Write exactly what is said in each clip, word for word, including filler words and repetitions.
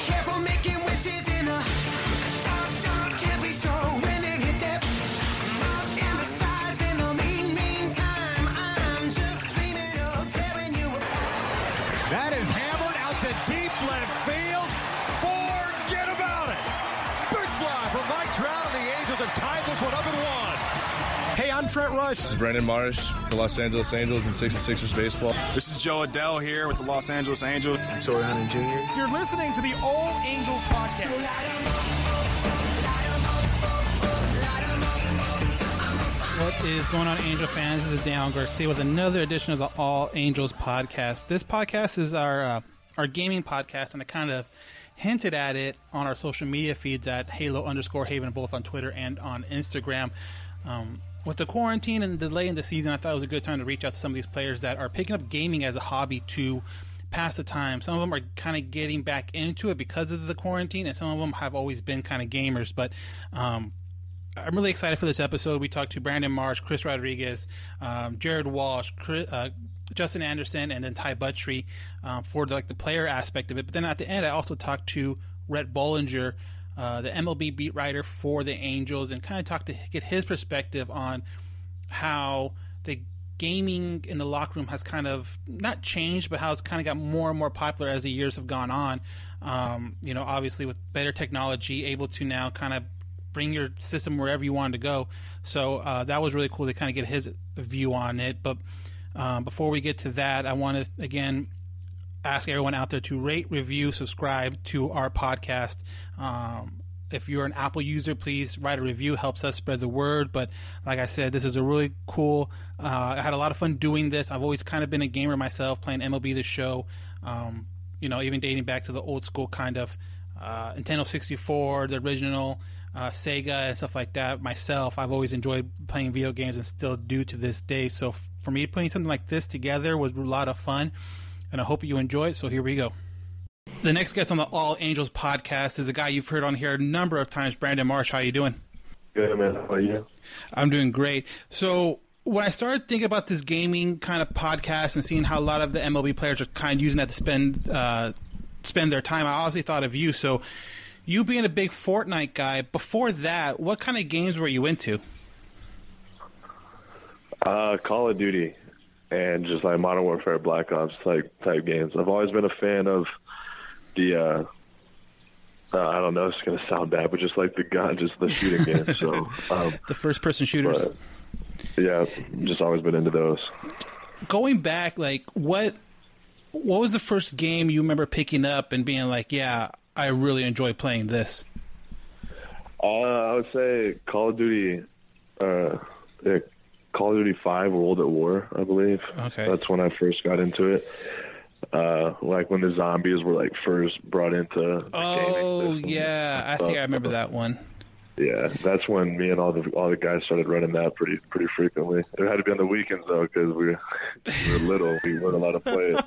Careful making wishes in a dark, dark, can't be sure when it hit that mark and the sides in the mean, mean time. I'm just dreaming of tearing you apart. That is hammered out to deep left field. Forget about it. Big fly from Mike Trout, and the Angels have tied this one up at one. Hey, I'm Trent Rush. This is Brandon Marsh, the Los Angeles Angels and sixty-sixers baseball. This is Joe Adell here with the Los Angeles Angels. I'm Torrey Hunter Junior You're listening to the All Angels Podcast. What is going on, Angel fans? This is Dan Garcia with another edition of the All Angels Podcast. This podcast is our uh, our gaming podcast, and I kind of hinted at it on our social media feeds at Halo underscore Haven, both on Twitter and on Instagram. Um, With the quarantine and the delay in the season, I thought it was a good time to reach out to some of these players that are picking up gaming as a hobby to pass the time. Some of them are kind of getting back into it because of the quarantine, and some of them have always been kind of gamers. But um, I'm really excited for this episode. We talked to Brandon Marsh, Chris Rodriguez, um, Jared Walsh, Chris, uh, Justin Anderson, and then Ty Buttrey uh, for like the player aspect of it. But then at the end, I also talked to Rhett Bollinger, Uh, the M L B beat writer for the Angels, and kind of talk to get his perspective on how the gaming in the locker room has kind of not changed, but how it's kind of got more and more popular as the years have gone on. Um, you know, obviously with better technology, able to now kind of bring your system wherever you want to go. So uh, that was really cool to kind of get his view on it. But um, before we get to that, I want to, again, ask everyone out there to rate, review, subscribe to our podcast. Um, if you're an Apple user, please write a review. Helps us spread the word. But like I said, this is a really cool, uh, I had a lot of fun doing this. I've always kind of been a gamer myself, playing M L B The Show, um, you know, even dating back to the old school kind of uh, Nintendo sixty-four, the original uh, Sega and stuff like that. Myself, I've always enjoyed playing video games and still do to this day. So f- for me, putting something like this together was a lot of fun. And I hope you enjoy it, so here we go. The next guest on the All Angels Podcast is a guy you've heard on here a number of times, Brandon Marsh. How you doing? Good, man. How are you? I'm doing great. So when I started thinking about this gaming kind of podcast and seeing how a lot of the M L B players are kind of using that to spend uh, spend their time, I obviously thought of you. So you being a big Fortnite guy, before that, what kind of games were you into? Uh, Call of Duty. And just like Modern Warfare, Black Ops like type games. I've always been a fan of the, uh, uh, I don't know, it's going to sound bad, but just like the gun, just the shooting game. So um, the first-person shooters. But, yeah, just always been into those. Going back, like what what was the first game you remember picking up and being like, yeah, I really enjoy playing this? Uh, I would say Call of Duty, uh, yeah, Call of Duty five, World at War, I believe. Okay. That's when I first got into it. Uh, like when the zombies were like first brought into the Oh, gaming yeah. I think I remember that one. Yeah. That's when me and all the all the guys started running that pretty pretty frequently. It had to be on the weekends, though, because we, we were little. We weren't allowed to play it.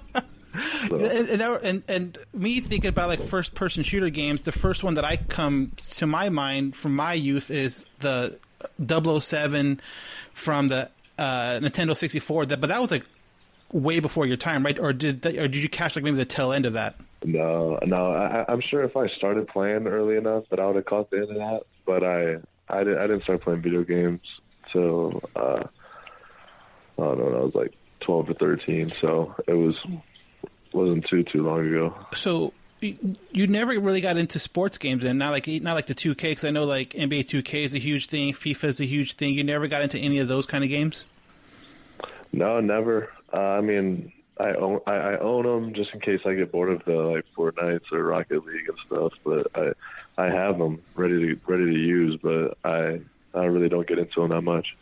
So. And, and, and me thinking about like first-person shooter games, the first one that I come to my mind from my youth is the double oh seven from the uh, Nintendo sixty-four, that, but that was like way before your time, right? Or did that, or did you catch like maybe the tail end of that? No, no. I, I'm sure if I started playing early enough that I would have caught the end of that. But I, I didn't. I didn't start playing video games till uh, I don't know. I was like twelve or thirteen, so it was wasn't too too long ago. So. You never really got into sports games, and not like not like the two K, because I know like N B A two K is a huge thing, FIFA is a huge thing. You never got into any of those kind of games? No, never. Uh, I mean, I own I, I own them just in case I get bored of the like Fortnites or Rocket League and stuff. But I I have them ready to ready to use, but I I really don't get into them that much.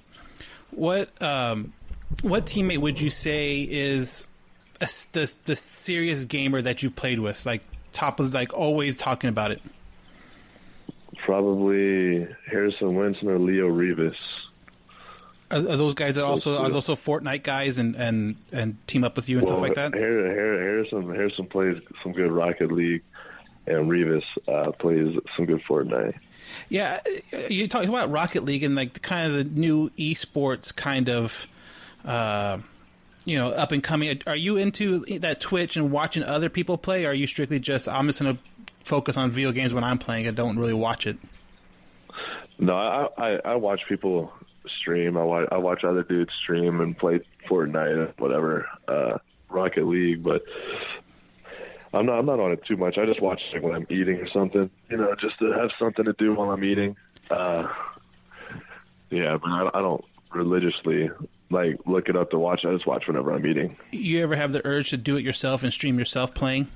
What um what teammate would you say is a, the the serious gamer that you played with, like? Top of like always talking about it. Probably Harrison Wentzner, Leo Revis. Are, are those guys that also are those also Fortnite guys and, and, and team up with you and well, stuff like that? Harrison Harrison plays some good Rocket League, and Revis uh, plays some good Fortnite. Yeah, you talk about Rocket League and like the kind of the new esports kind of, uh, you know, up and coming. Are you into that Twitch and watching other people play? Or are you strictly just I'm just going to focus on video games when I'm playing? I don't really watch it. No, I I, I watch people stream. I watch I watch other dudes stream and play Fortnite and whatever, uh, Rocket League, but. I'm not. I'm not on it too much. I just watch it when I'm eating or something, you know, just to have something to do while I'm eating. Uh, yeah, but I, I don't religiously like look it up to watch. I just watch whenever I'm eating. You ever have the urge to do it yourself and stream yourself playing?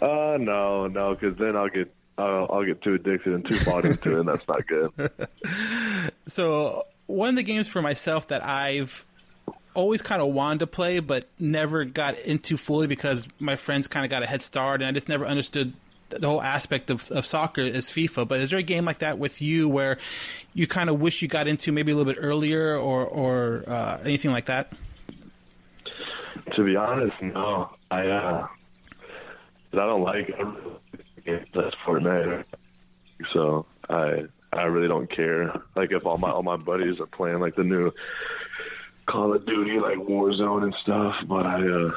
Uh, no, no, because then I'll get I'll, I'll get too addicted and too bought into it, and that's not good. So one of the games for myself that I've always kind of wanted to play but never got into fully because my friends kind of got a head start and I just never understood the whole aspect of, of soccer is FIFA. But is there a game like that with you where you kind of wish you got into maybe a little bit earlier or, or uh, anything like that? To be honest, no. I uh, I don't like games that's Fortnite. So I I really don't care. Like if all my all my buddies are playing like the new Call of Duty, like Warzone and stuff, but I, uh,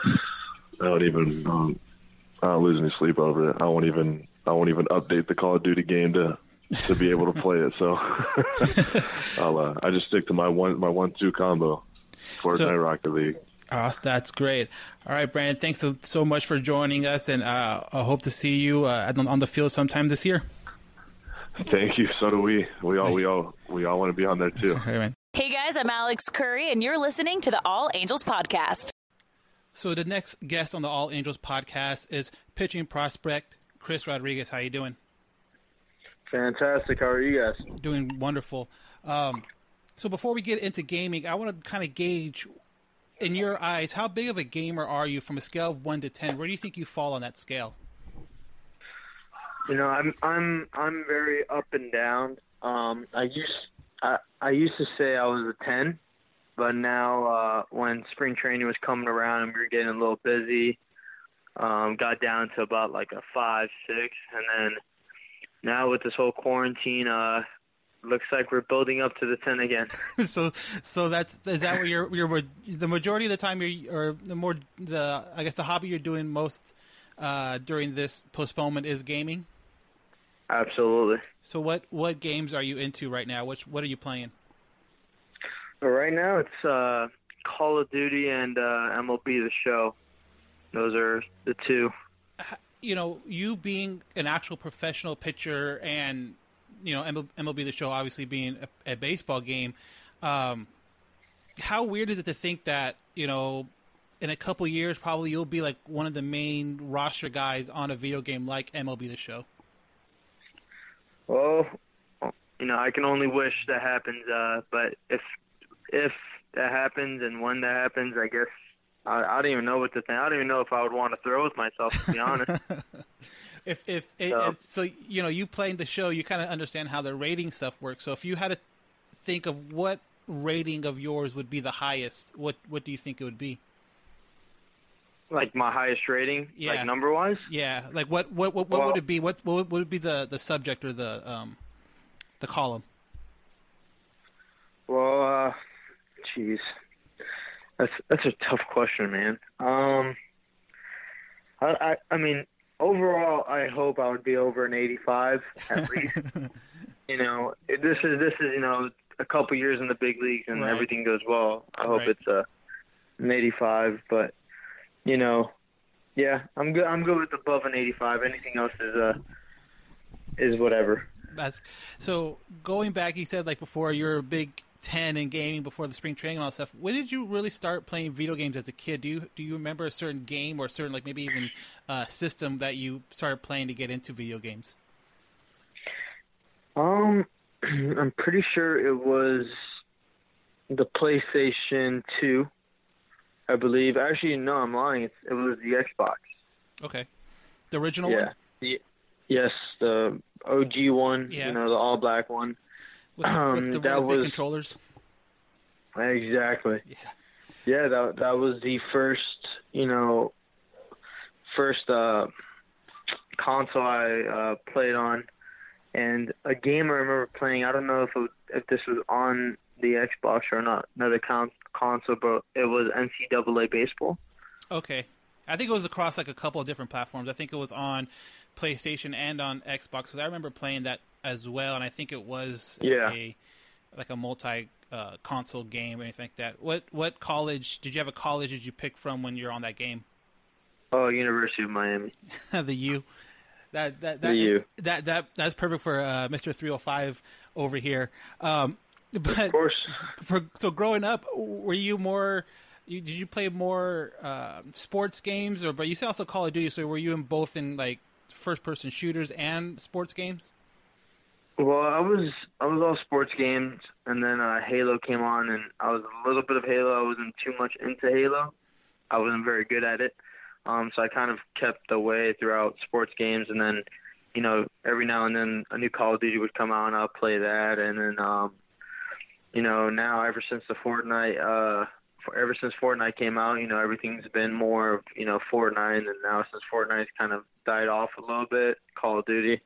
I don't even, um, I don't lose any sleep over it. I won't even, I won't even update the Call of Duty game to, to be able to play it. So I'll, uh, I just stick to my one, my one-two combo, Fortnite, so, Rocket League. Oh, that's great. All right, Brandon, thanks so much for joining us, and uh, I hope to see you uh, on the field sometime this year. Thank you. So do we. We all, we all, we all want to be on there too. All right, man. Hey guys, I'm Alex Curry, and you're listening to the All Angels Podcast. So the next guest on the All Angels Podcast is pitching prospect Chris Rodriguez. How you doing? Fantastic. How are you guys? Doing wonderful. Um, so before we get into gaming, I want to kind of gauge, in your eyes, how big of a gamer are you from a scale of one to ten? Where do you think you fall on that scale? You know, I'm I'm I'm very up and down. Um, I used. I, I used to say I was a ten, but now uh, when spring training was coming around and we were getting a little busy, um, got down to about like a five, six. And then now with this whole quarantine, uh, looks like we're building up to the ten again. so so that's is that what you're, you're the majority of the time, you're, or the more, the I guess the hobby you're doing most uh, during this postponement is gaming? Absolutely. So what, what games are you into right now? Which, what are you playing? Right now it's uh, Call of Duty and uh, M L B The Show. Those are the two. You know, you being an actual professional pitcher and, you know, M L B The Show obviously being a, a baseball game, um, how weird is it to think that, you know, in a couple years probably you'll be like one of the main roster guys on a video game like M L B The Show? Well, you know, I can only wish that happens, uh, but if if that happens and when that happens, I guess I, I don't even know what to think. I don't even know if I would want to throw with myself, to be honest. if if it, so. so, you know, you playing the show, you kind of understand how the rating stuff works. So if you had to think of what rating of yours would be the highest, what what do you think it would be? Like my highest rating, yeah. Like number wise? Yeah. Like what, what, what, what well, would it be? What, what would be the, the subject or the um the column? Well, uh, geez, that's that's a tough question, man. Um, I, I I mean overall, I hope I would be over an eighty-five at least. You know, this is this is you know a couple years in the big leagues and right. Everything goes well. I hope right. it's a an eighty-five, but. You know, yeah, I'm good. I'm good with above an eighty-five. Anything else is uh, is whatever. That's so. Going back, you said like before, you're a big ten in gaming before the spring training and all that stuff. When did you really start playing video games as a kid? Do you do you remember a certain game or a certain like maybe even uh, system that you started playing to get into video games? Um, I'm pretty sure it was the PlayStation two. I believe. Actually, no, I'm lying. It was the Xbox. Okay. The original yeah. one? Yeah. Yes, the O G one, yeah. You know, the all-black one. With, um, with the that really was, big controllers? Exactly. Yeah, yeah that, that was the first, you know, first uh, console I uh, played on. And a game I remember playing, I don't know if it, if this was on the Xbox or not, another con- console, but it was N C double A Baseball. Okay. I think it was across like a couple of different platforms. I think it was on PlayStation and on Xbox, because I remember playing that as well, and I think it was yeah. a like a multi-console uh, game or anything like that. What what college, did you have a college did you pick from when you were on that game? Oh, University of Miami. The U. That that that, that that that that's perfect for uh, Mister three oh five over here. Um, but of course. For, so growing up, were you more? You, did you play more uh, sports games, or but you said also Call of Duty? So were you in both in like first person shooters and sports games? Well, I was I was all sports games, and then uh, Halo came on, and I was a little bit of Halo. I wasn't too much into Halo. I wasn't very good at it. Um, so I kind of kept away throughout sports games, and then, you know, every now and then a new Call of Duty would come out, and I'd play that. And then, um, you know, now ever since the Fortnite, uh, for, ever since Fortnite came out, you know, everything's been more of, you know, Fortnite. And now since Fortnite's kind of died off a little bit, Call of Duty,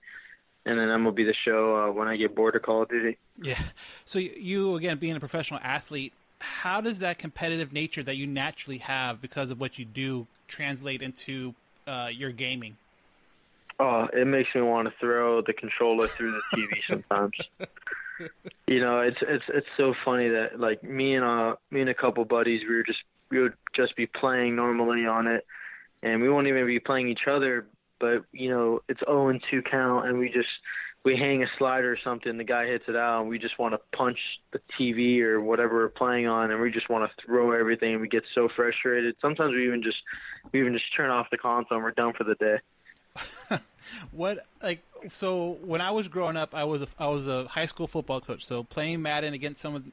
and then M L B The Show uh, when I get bored of Call of Duty. Yeah. So you, again, being a professional athlete, how does that competitive nature that you naturally have because of what you do translate into uh, your gaming? Oh, it makes me want to throw the controller through the T V sometimes. You know, it's it's it's so funny that like me and uh me and a couple buddies, we were just we would just be playing normally on it, and we won't even be playing each other. But you know, it's oh and two count, and we just. We hang a slider or something, the guy hits it out, and we just want to punch the T V or whatever we're playing on, and we just want to throw everything, and we get so frustrated. Sometimes we even just we even just turn off the console, and we're done for the day. What like so when I was growing up, I was a, I was a high school football coach, so playing Madden against some of,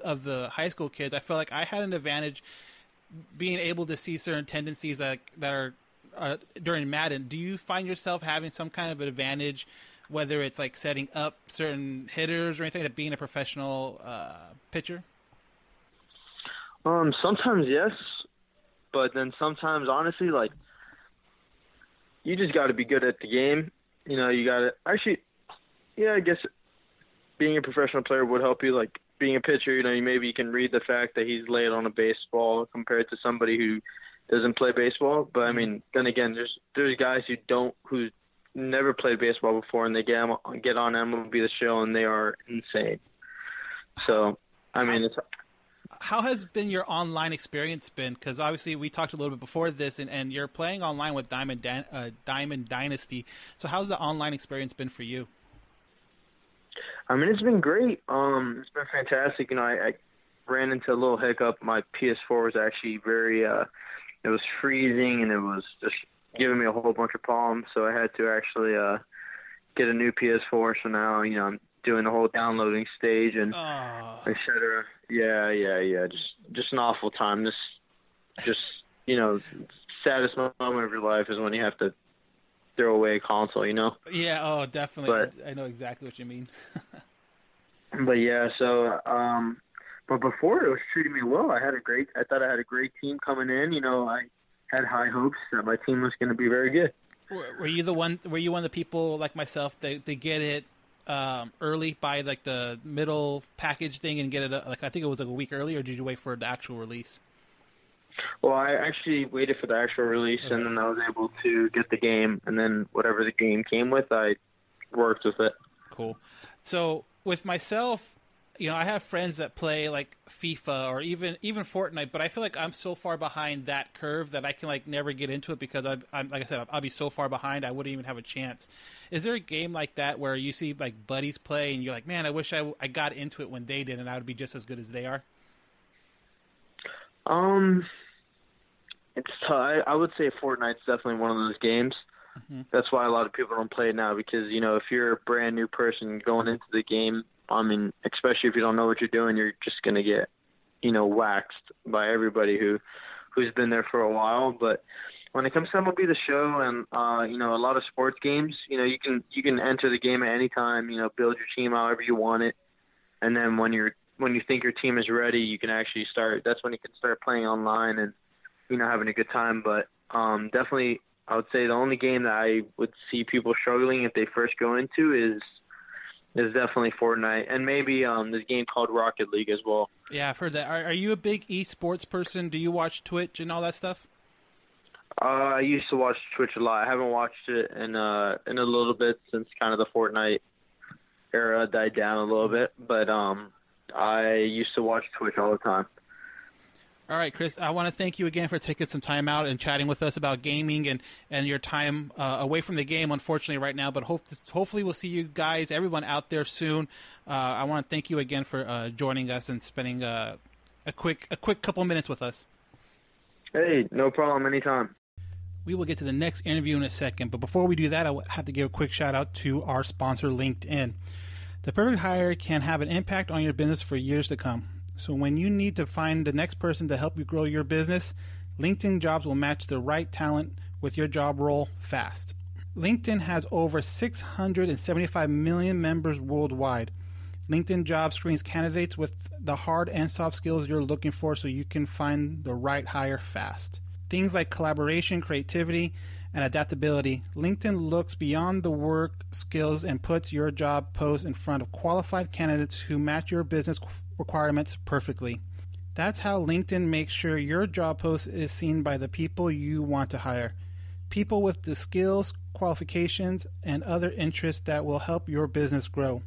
of the high school kids, I felt like I had an advantage being able to see certain tendencies that, that are uh, during Madden. Do you find yourself having some kind of an advantage, whether it's like setting up certain hitters or anything, that being a professional uh, pitcher? Um, sometimes yes, but then sometimes honestly, like you just got to be good at the game. You know, you got to actually, yeah, I guess being a professional player would help you. Like being a pitcher, you know, you maybe you can read the fact that he's late on a baseball compared to somebody who doesn't play baseball. But I mean, then again, there's there's guys who don't who. never played baseball before, and they get get on M L B The Show, and they are insane. So, I mean, it's... How has been your online experience been? Because obviously we talked a little bit before this, and, and you're playing online with Diamond uh, Diamond Dynasty. So how's the online experience been for you? I mean, it's been great. Um, it's been fantastic. You know, I, I ran into a little hiccup. My P S four was actually very... Uh, it was freezing, and it was just... giving me a whole bunch of problems, so I had to actually uh, get a new P S four. So now, you know, I'm doing the whole downloading stage and oh. et cetera. Yeah, yeah, yeah. Just, just an awful time. This, just, you know, saddest moment of your life is when you have to throw away a console. You know? Yeah. Oh, definitely. But, I know exactly what you mean. But yeah, so. Um, but before it was treating me well. I had a great. I thought I had a great team coming in. You know, I. had high hopes that my team was going to be very good. Were you the one? Were you one of the people like myself that they get it um, early by like the middle package thing and get it like I think it was like a week early, or did you wait for the actual release? Well, I actually waited for the actual release, okay. And then I was able to get the game, and then whatever the game came with, I worked with it. Cool. So with myself. You know, I have friends that play like FIFA or even even Fortnite, but I feel like I'm so far behind that curve that I can like never get into it because I'm, I'm like I said, I'll be so far behind I wouldn't even have a chance. Is there a game like that where you see like buddies play and you're like, man, I wish I, I got into it when they did and I would be just as good as they are? Um, it's t- I, I would say Fortnite's definitely one of those games. Mm-hmm. That's why a lot of people don't play it now because, you know, if you're a brand new person going into the game, I mean, especially if you don't know what you're doing, you're just going to get, you know, waxed by everybody who, who's been there for a while. But when it comes to M L B The Show and, uh, you know, a lot of sports games, you know, you can you can enter the game at any time, you know, build your team however you want it. And then when you're when you think your team is ready, you can actually start. That's when you can start playing online and, you know, having a good time. But um, definitely I would say the only game that I would see people struggling if they first go into is is definitely Fortnite, and maybe um, this game called Rocket League as well. Yeah, I've heard that. Are, are you a big esports person? Do you watch Twitch and all that stuff? Uh, I used to watch Twitch a lot. I haven't watched it in uh, in a little bit since kind of the Fortnite era died down a little bit, but um, I used to watch Twitch all the time. All right, Chris, I want to thank you again for taking some time out and chatting with us about gaming and, and your time uh, away from the game, unfortunately, right now. But hope this, hopefully we'll see you guys, everyone out there soon. Uh, I want to thank you again for uh, joining us and spending uh, a quick a quick couple minutes with us. Hey, no problem, anytime. We will get to the next interview in a second. But before we do that, I have to give a quick shout-out to our sponsor, LinkedIn. The perfect hire can have an impact on your business for years to come. So when you need to find the next person to help you grow your business, LinkedIn Jobs will match the right talent with your job role fast. LinkedIn has over six hundred seventy-five million members worldwide. LinkedIn Jobs screens candidates with the hard and soft skills you're looking for so you can find the right hire fast. Things like collaboration, creativity, and adaptability. LinkedIn looks beyond the work skills and puts your job post in front of qualified candidates who match your business requirements perfectly. That's how LinkedIn makes sure your job post is seen by the people you want to hire. People with the skills, qualifications, and other interests that will help your business grow.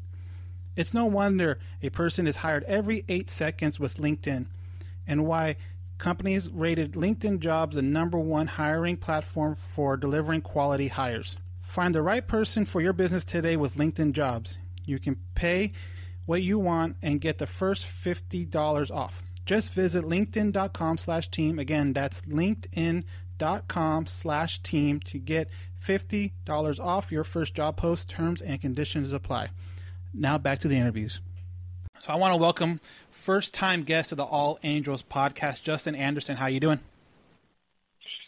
It's no wonder a person is hired every eight seconds with LinkedIn, and why companies rated LinkedIn Jobs the number one hiring platform for delivering quality hires. Find the right person for your business today with LinkedIn Jobs. You can pay what you want and get the first fifty dollars off. Just visit linkedin.com slash team. Again, that's linkedin.com slash team to get fifty dollars off your first job post. Terms and conditions apply. Now back to the interviews. So I want to welcome first-time guest of the All Angels podcast, Justin Anderson. How you doing?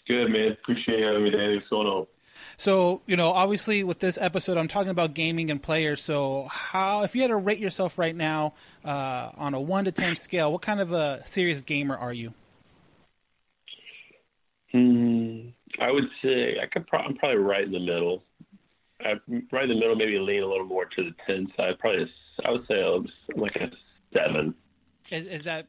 Good, man. Appreciate having me today. What's going on? So, you know, obviously with this episode, I'm talking about gaming and players. So how, if you had to rate yourself right now uh, on a one to ten scale, what kind of a serious gamer are you? Mm, I would say I could pro- I'm probably right in the middle. I, right in the middle, maybe lean a little more to the ten side. Probably, a, I would say I'm like a seven. Is, is that...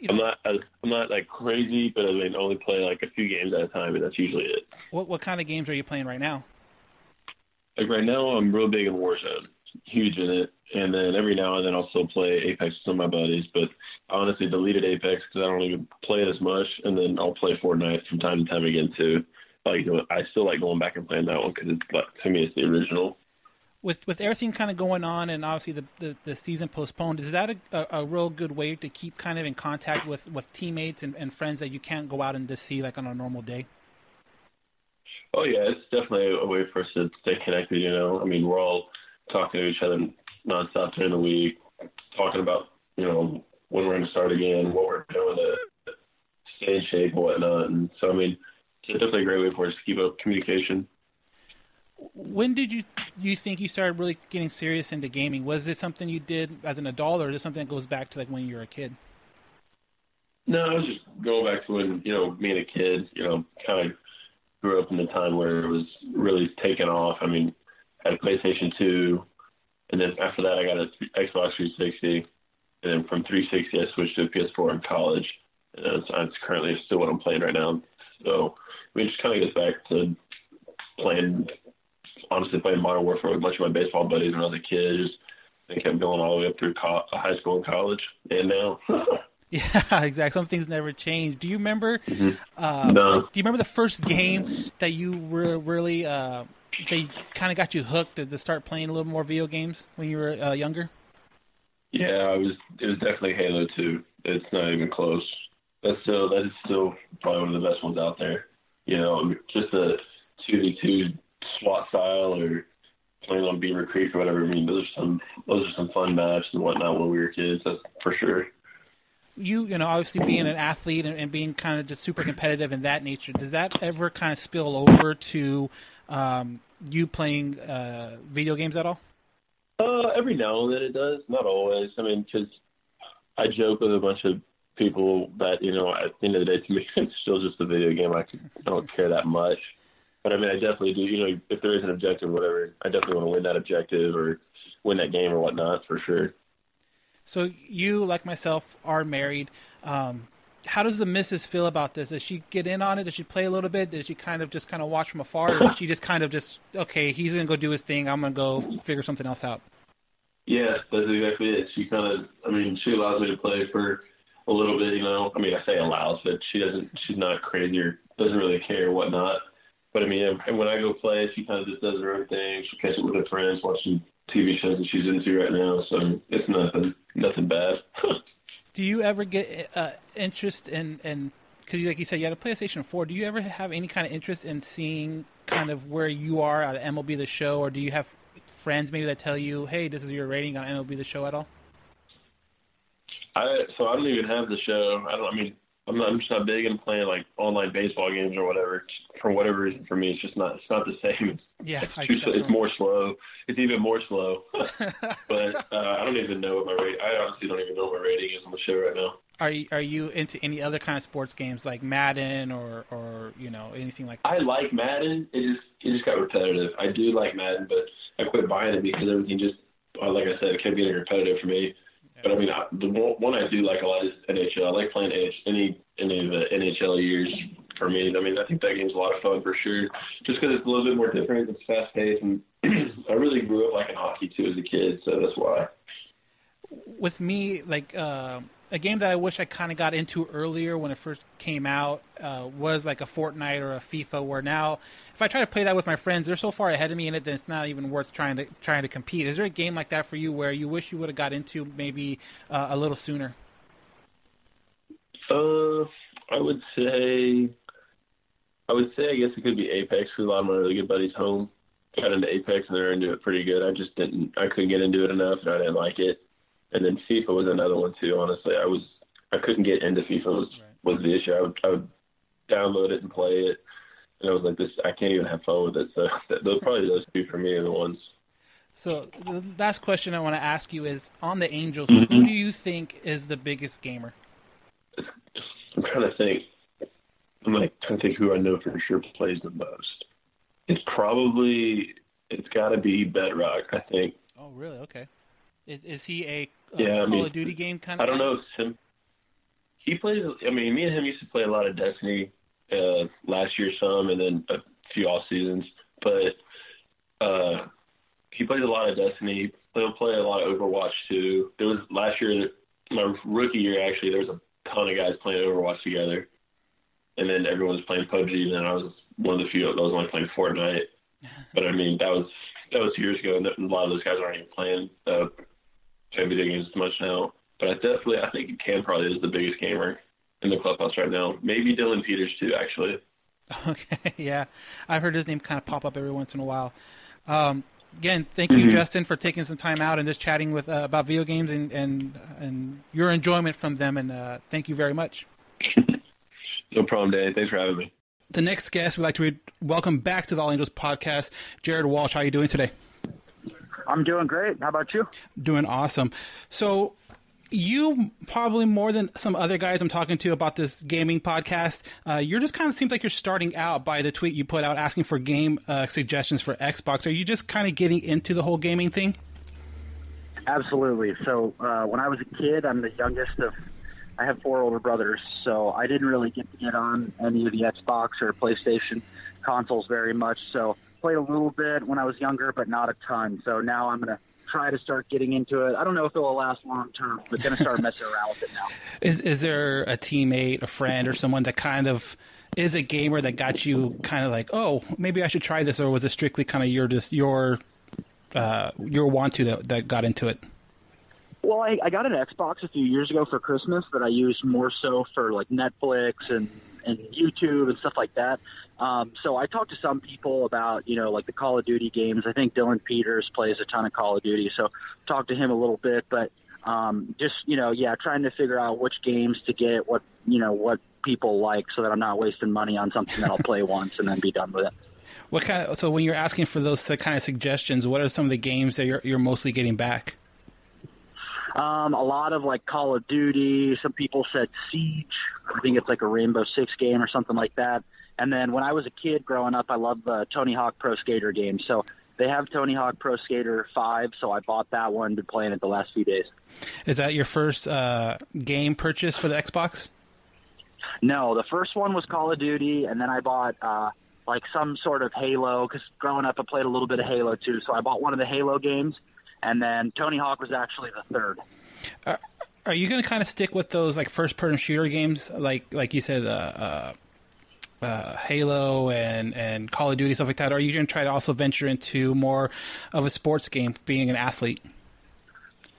You know, I'm not. I, I'm not like crazy, but I mean, only play like a few games at a time, and that's usually it. What What kind of games are you playing right now? Like right now, I'm real big in Warzone, huge in it, and then every now and then I'll still play Apex with some of my buddies. But I honestly deleted Apex because I don't even play it as much, and then I'll play Fortnite from time to time again too. Like I still like going back and playing that one because it's like, to me it's the original. With with everything kind of going on and obviously the, the, the season postponed, is that a, a, a real good way to keep kind of in contact with, with teammates and, and friends that you can't go out and just see like on a normal day? Oh, yeah, it's definitely a way for us to stay connected, you know. I mean, we're all talking to each other nonstop during the week, talking about, you know, when we're going to start again, what we're doing to stay in shape and whatnot. And so, I mean, it's definitely a great way for us to keep up communication. When did you you think you started really getting serious into gaming? Was it something you did as an adult, or is it something that goes back to like when you were a kid? No, I was just going back to when, you know, being a kid, you know, kind of grew up in the time where it was really taking off. I mean, I had a PlayStation two, and then after that I got an Xbox three sixty, and then from three sixty I switched to a P S four in college, and that's, that's currently still what I'm playing right now. So, I mean, it just kind of gets back to playing... Honestly, playing Modern Warfare with a bunch of my baseball buddies when I was a kid. Just, I kept going all the way up through co- high school and college, and now. Yeah, exactly. Some things never change. Do you remember? Mm-hmm. Uh, no. Do you remember the first game that you were really uh, they kind of got you hooked to, to start playing a little more video games when you were uh, younger? Yeah, it was. It was definitely Halo two. It's not even close. That's still that is still probably one of the best ones out there. You know, just a two v two. SWAT style or playing on Beaver Creek or whatever. I mean, those are some those are some fun maps and whatnot when we were kids, that's for sure. you, you know, obviously being an athlete and, and being kind of just super competitive in that nature, does that ever kind of spill over to um, you playing uh, video games at all? Uh, every now and then it does. Not always. I mean, because I joke with a bunch of people that, you know, at the end of the day, to me, it's still just a video game. I don't care that much. But, I mean, I definitely do, you know, if there is an objective or whatever, I definitely want to win that objective or win that game or whatnot, for sure. So you, like myself, are married. Um, how does the missus feel about this? Does she get in on it? Does she play a little bit? Does she kind of just kind of watch from afar? Or does she just kind of just, okay, he's going to go do his thing. I'm going to go figure something else out? Yeah, that's exactly it. She kind of, I mean, she allows me to play for a little bit, you know. I mean, I say allows, but she doesn't, she's not crazy or doesn't really care or whatnot. But, I mean, when I go play, she kind of just does her own thing. She catches up with her friends, watching T V shows that she's into right now. So it's nothing nothing bad. Do you ever get uh, interest in, in – because, like you said, you had a PlayStation four. Do you ever have any kind of interest in seeing kind of where you are at M L B The Show? Or do you have friends maybe that tell you, hey, this is your rating on M L B The Show at all? I So I don't even have the show. I don't – I mean – I'm, not, I'm just not big in playing like online baseball games or whatever. For whatever reason, for me, it's just not. It's not the same. It's, yeah, it's, too, it's more slow. It's even more slow. But uh, I don't even know what my rate. I honestly don't even know what my rating is on the show right now. Are you Are you into any other kind of sports games like Madden or, or you know anything like that? I like Madden. It just it just got repetitive. I do like Madden, but I quit buying it because everything just like I said, it kept getting repetitive for me. But, I mean, I, the one I do like a lot is N H L. I like playing any any of the N H L years for me. I mean, I think that game's a lot of fun for sure, just because it's a little bit more different. It's fast-paced, and I really grew up liking hockey, too, as a kid, so that's why. With me, like, uh, a game that I wish I kind of got into earlier when it first came out uh, was like a Fortnite or a FIFA, where now if I try to play that with my friends, they're so far ahead of me in it that it's not even worth trying to trying to compete. Is there a game like that for you where you wish you would have got into maybe uh, a little sooner? Uh, I would say, I would say I guess it could be Apex, because a lot of my really good buddies home got into Apex and they're into it pretty good. I just didn't, I couldn't get into it enough and I didn't like it. And then FIFA was another one too. Honestly, I was I couldn't get into FIFA was, right. was the issue. I would, I would download it and play it, and I was like, this I can't even have fun with it. So that, those probably those two for me are the ones. So the last question I want to ask you is on the Angels. Mm-hmm. Who do you think is the biggest gamer? I'm trying to think. I'm like trying to think who I know for sure plays the most. It's probably it's got to be Bedrock, I think. Oh really? Okay. Is is he a uh, yeah, Call mean, of Duty game kind of? I don't know. Him. He plays. I mean, me and him used to play a lot of Destiny uh, last year, some, and then a few off seasons. But uh, he plays a lot of Destiny. He'll play a lot of Overwatch too. There was last year, my rookie year actually. There was a ton of guys playing Overwatch together, and then everyone was playing P U B G. And then I was one of the few that was only playing Fortnite. But I mean, that was that was years ago, and a lot of those guys aren't even playing. Uh, play video games as much now, but I definitely I think Cam probably is the biggest gamer in the clubhouse right now. Maybe Dylan Peters too, actually. Okay, yeah, I've heard his name kind of pop up every once in a while. Um, again, thank mm-hmm. you, Justin, for taking some time out and just chatting with uh, about video games and, and and your enjoyment from them. And uh, thank you very much. No problem, Dan. Thanks for having me. The next guest we'd like to re- welcome back to the All Angels podcast, Jared Walsh. How are you doing today? I'm doing great. How about you? Doing awesome. So you probably more than some other guys I'm talking to about this gaming podcast, uh, you're just kind of seems like you're starting out by the tweet you put out asking for game uh, suggestions for Xbox. Are you just kind of getting into the whole gaming thing? Absolutely. So uh, when I was a kid, I'm the youngest of, I have four older brothers, so I didn't really get to get on any of the Xbox or PlayStation consoles very much. So played a little bit when I was younger, but not a ton. So now I'm going to try to start getting into it. I don't know if it will last long term, but going to start messing around with it now. Is is there a teammate, a friend, or someone that kind of is a gamer that got you kind of like, oh, maybe I should try this, or was it strictly kind of your just your uh, your want to that, that got into it? Well, I, I got an Xbox a few years ago for Christmas that I used more so for like Netflix and, and YouTube and stuff like that. Um, so I talked to some people about, you know, like the Call of Duty games. I think Dylan Peters plays a ton of Call of Duty, so talked to him a little bit. But um, just, you know, yeah, trying to figure out which games to get, what, you know, what people like, so that I'm not wasting money on something that I'll play once and then be done with it. What kind of, so when you're asking for those kind of suggestions, what are some of the games that you're, you're mostly getting back? Um, a lot of like Call of Duty. Some people said Siege. I think it's like a Rainbow Six game or something like that. And then when I was a kid growing up, I loved the Tony Hawk Pro Skater game. So they have Tony Hawk Pro Skater five, so I bought that one, been playing it the last few days. Is that your first uh, game purchase for the Xbox? No, the first one was Call of Duty, and then I bought uh, like some sort of Halo, because growing up I played a little bit of Halo too. So I bought one of the Halo games, and then Tony Hawk was actually the third. Uh, are you going to kind of stick with those like first-person shooter games, like like you said, uh, uh... Uh, Halo and, and Call of Duty, stuff like that? Or are you going to try to also venture into more of a sports game, being an athlete?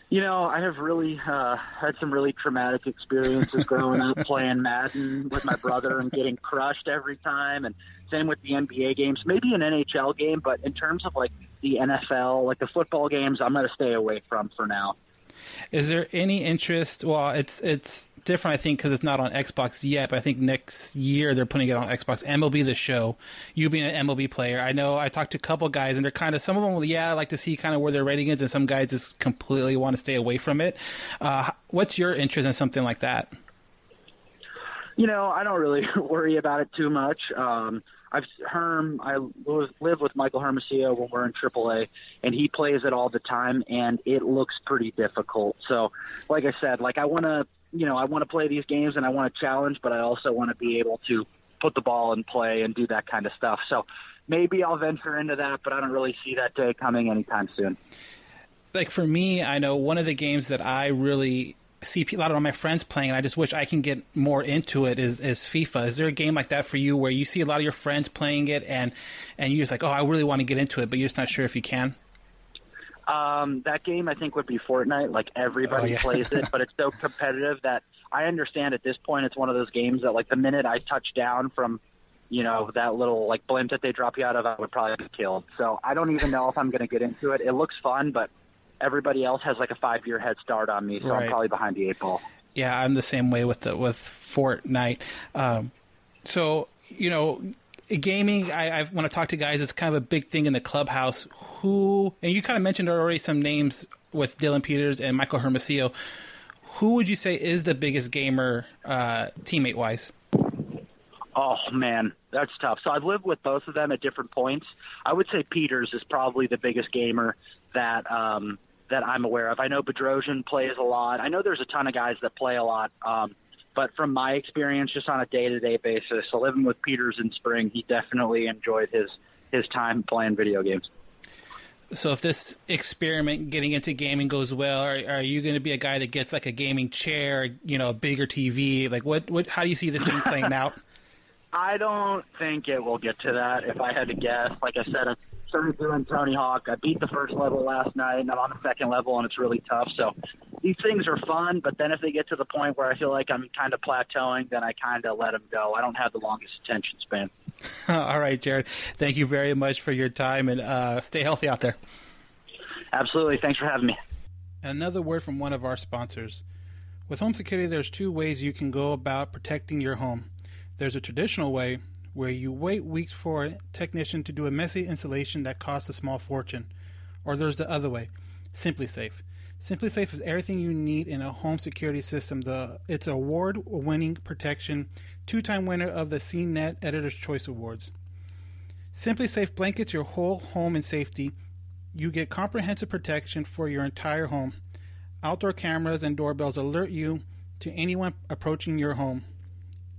You know, I have really uh, had some really traumatic experiences growing up playing Madden with my brother and getting crushed every time. And same with the N B A games, maybe an N H L game. But in terms of like the N F L, like the football games, I'm going to stay away from for now. Is there any interest? Well, it's it's different, I think, because it's not on Xbox yet, but I think next year they're putting it on Xbox. M L B The Show, you being an M L B player, I know I talked to a couple guys, and they're kind of, some of them, yeah, I like to see kind of where their rating is, and some guys just completely want to stay away from it. Uh, what's your interest in something like that? You know, I don't really worry about it too much. Um, I've Herm, I live with Michael Hermosillo when we're in triple A, and he plays it all the time, and it looks pretty difficult. So, like I said, like I want to, you know, I want to play these games and I want to challenge, but I also want to be able to put the ball in play and do that kind of stuff. So maybe I'll venture into that, but I don't really see that day coming anytime soon. Like for me, I know one of the games that I really see a lot of my friends playing, and I just wish I can get more into it, is, is FIFA. Is there a game like that for you where you see a lot of your friends playing it and, and you're just like, oh, I really want to get into it, but you're just not sure if you can? Um, that game, I think, would be Fortnite. Like, everybody oh, yeah. plays it, but it's so competitive that I understand at this point it's one of those games that, like, the minute I touch down from, you know, that little, like, blimp that they drop you out of, I would probably be killed. So I don't even know if I'm going to get into it. It looks fun, but everybody else has, like, a five-year head start on me, so right. I'm probably behind the eight ball. Yeah, I'm the same way with the, with Fortnite. Um, so, you know, gaming, I, I want to talk to guys. It's kind of a big thing in the clubhouse. Who, and you kind of mentioned already some names with Dylan Peters and Michael Hermosillo. Who would you say is the biggest gamer uh, teammate-wise? Oh, man, that's tough. So I've lived with both of them at different points. I would say Peters is probably the biggest gamer that um, that I'm aware of. I know Bedrosian plays a lot. I know there's a ton of guys that play a lot. Um But from my experience, just on a day-to-day basis, so living with Peters in spring, he definitely enjoyed his, his time playing video games. So if this experiment getting into gaming goes well, are, are you going to be a guy that gets like a gaming chair, you know, a bigger T V? Like what, what, how do you see this thing playing out? I don't think it will get to that, if I had to guess. Like I said, I started doing Tony Hawk. I beat the first level last night, and I'm on the second level, and it's really tough. So these things are fun, but then if they get to the point where I feel like I'm kind of plateauing, then I kind of let them go. I don't have the longest attention span. All right, Jared. Thank you very much for your time, and uh, stay healthy out there. Absolutely. Thanks for having me. Another word from one of our sponsors. With home security, there's two ways you can go about protecting your home. There's a traditional way where you wait weeks for a technician to do a messy installation that costs a small fortune. Or there's the other way, SimpliSafe. SimpliSafe is everything you need in a home security system. The It's award-winning protection, two-time winner of the C net Editor's Choice Awards. SimpliSafe blankets your whole home in safety. You get comprehensive protection for your entire home. Outdoor cameras and doorbells alert you to anyone approaching your home.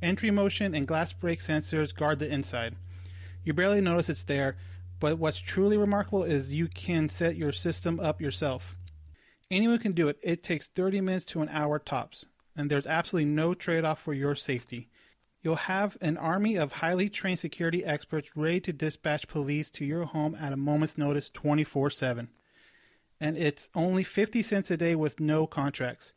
Entry motion and glass break sensors guard the inside. You barely notice it's there, but what's truly remarkable is you can set your system up yourself. Anyone can do it. It takes thirty minutes to an hour tops, and there's absolutely no trade-off for your safety. You'll have an army of highly trained security experts ready to dispatch police to your home at a moment's notice twenty-four seven. And it's only fifty cents a day with no contracts.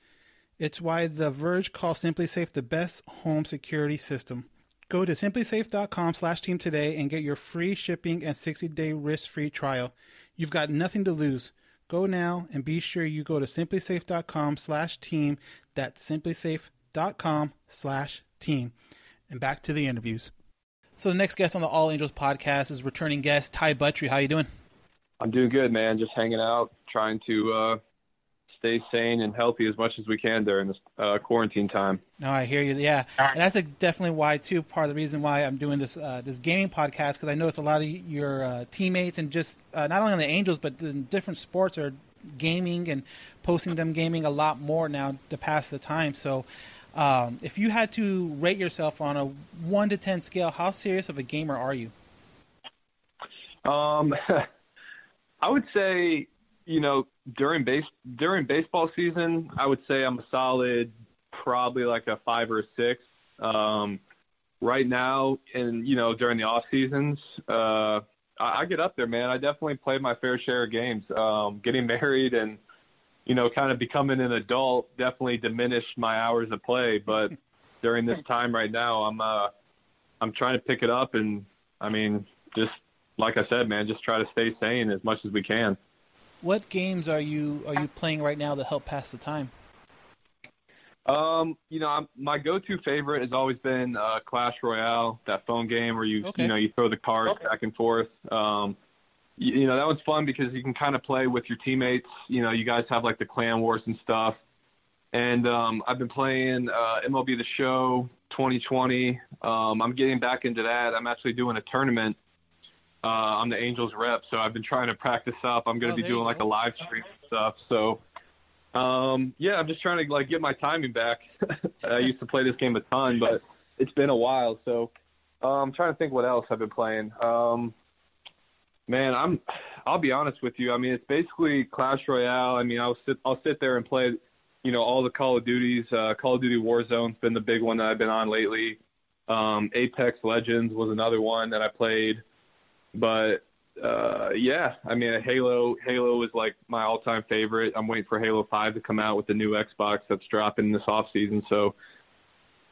It's why The Verge calls SimpliSafe the best home security system. Go to SimpliSafe.com slash team today and get your free shipping and sixty-day risk-free trial. You've got nothing to lose. Go now and be sure you go to simplysafe.com slash team. That's simplysafe.com slash team. And back to the interviews. So the next guest on the All Angels podcast is returning guest Ty Buttrey. How you doing? I'm doing good, man. Just hanging out, trying to uh, stay sane and healthy as much as we can during this uh, quarantine time. No, I hear you. Yeah, and that's a, definitely why too. Part of the reason why I'm doing this uh, this gaming podcast, because I noticed a lot of your uh, teammates and just uh, not only on the Angels but in different sports are gaming and posting them gaming a lot more now to pass the time. So. Um, if you had to rate yourself on a one to ten scale, how serious of a gamer are you? Um, I would say, you know, during base during baseball season, I would say I'm a solid, probably like a five or a six. Um, right now, and you know, during the off seasons, uh, I, I get up there, man. I definitely play my fair share of games. Um, getting married and you know, kind of becoming an adult definitely diminished my hours of play. But during this time right now, I'm uh, I'm trying to pick it up. And, I mean, just like I said, man, just try to stay sane as much as we can. What games are you are you playing right now that help pass the time? Um, you know, I'm, my go-to favorite has always been uh, Clash Royale, that phone game where you, okay. you know, you throw the cards okay. back and forth. Um You know, that one's fun because you can kind of play with your teammates. You know, you guys have, like, the clan wars and stuff. And um, I've been playing uh, M L B The Show twenty twenty. Um, I'm getting back into that. I'm actually doing a tournament. Uh, I'm the Angels rep, so I've been trying to practice up. I'm going to oh, be doing, like, go. a live stream and stuff. So, um, yeah, I'm just trying to, like, get my timing back. I used to play this game a ton, but it's been a while. So uh, I'm trying to think what else I've been playing. Um Man, I'm, I'll be honest with you. I mean, it's basically Clash Royale. I mean, I'll sit, I'll sit there and play, you know, all the Call of Duties. Uh, Call of Duty Warzone's been the big one that I've been on lately. Um, Apex Legends was another one that I played. But, uh, yeah, I mean, Halo Halo is, like, my all-time favorite. I'm waiting for Halo five to come out with the new Xbox that's dropping this offseason. So,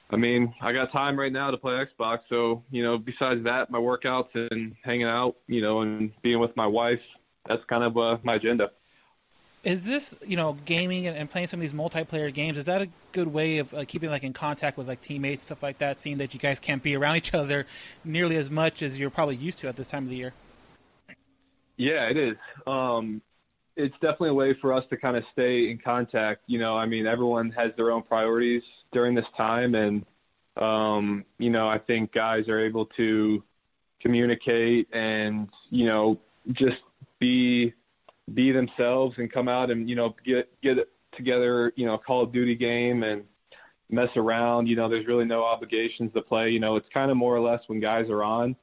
I mean, I got time right now to play Xbox, so, you know, besides that, my workouts and hanging out, you know, and being with my wife, that's kind of uh, my agenda. Is this, you know, gaming and playing some of these multiplayer games, is that a good way of uh, keeping, like, in contact with, like, teammates, stuff like that, seeing that you guys can't be around each other nearly as much as you're probably used to at this time of the year? Yeah, it is. Um, it's definitely a way for us to kind of stay in contact. You know, I mean, everyone has their own priorities during this time. And, um, you know, I think guys are able to communicate and, you know, just be, be themselves and come out and, you know, get, get together, you know, Call of Duty game and mess around. You know, there's really no obligations to play. You know, it's kind of more or less when guys are on,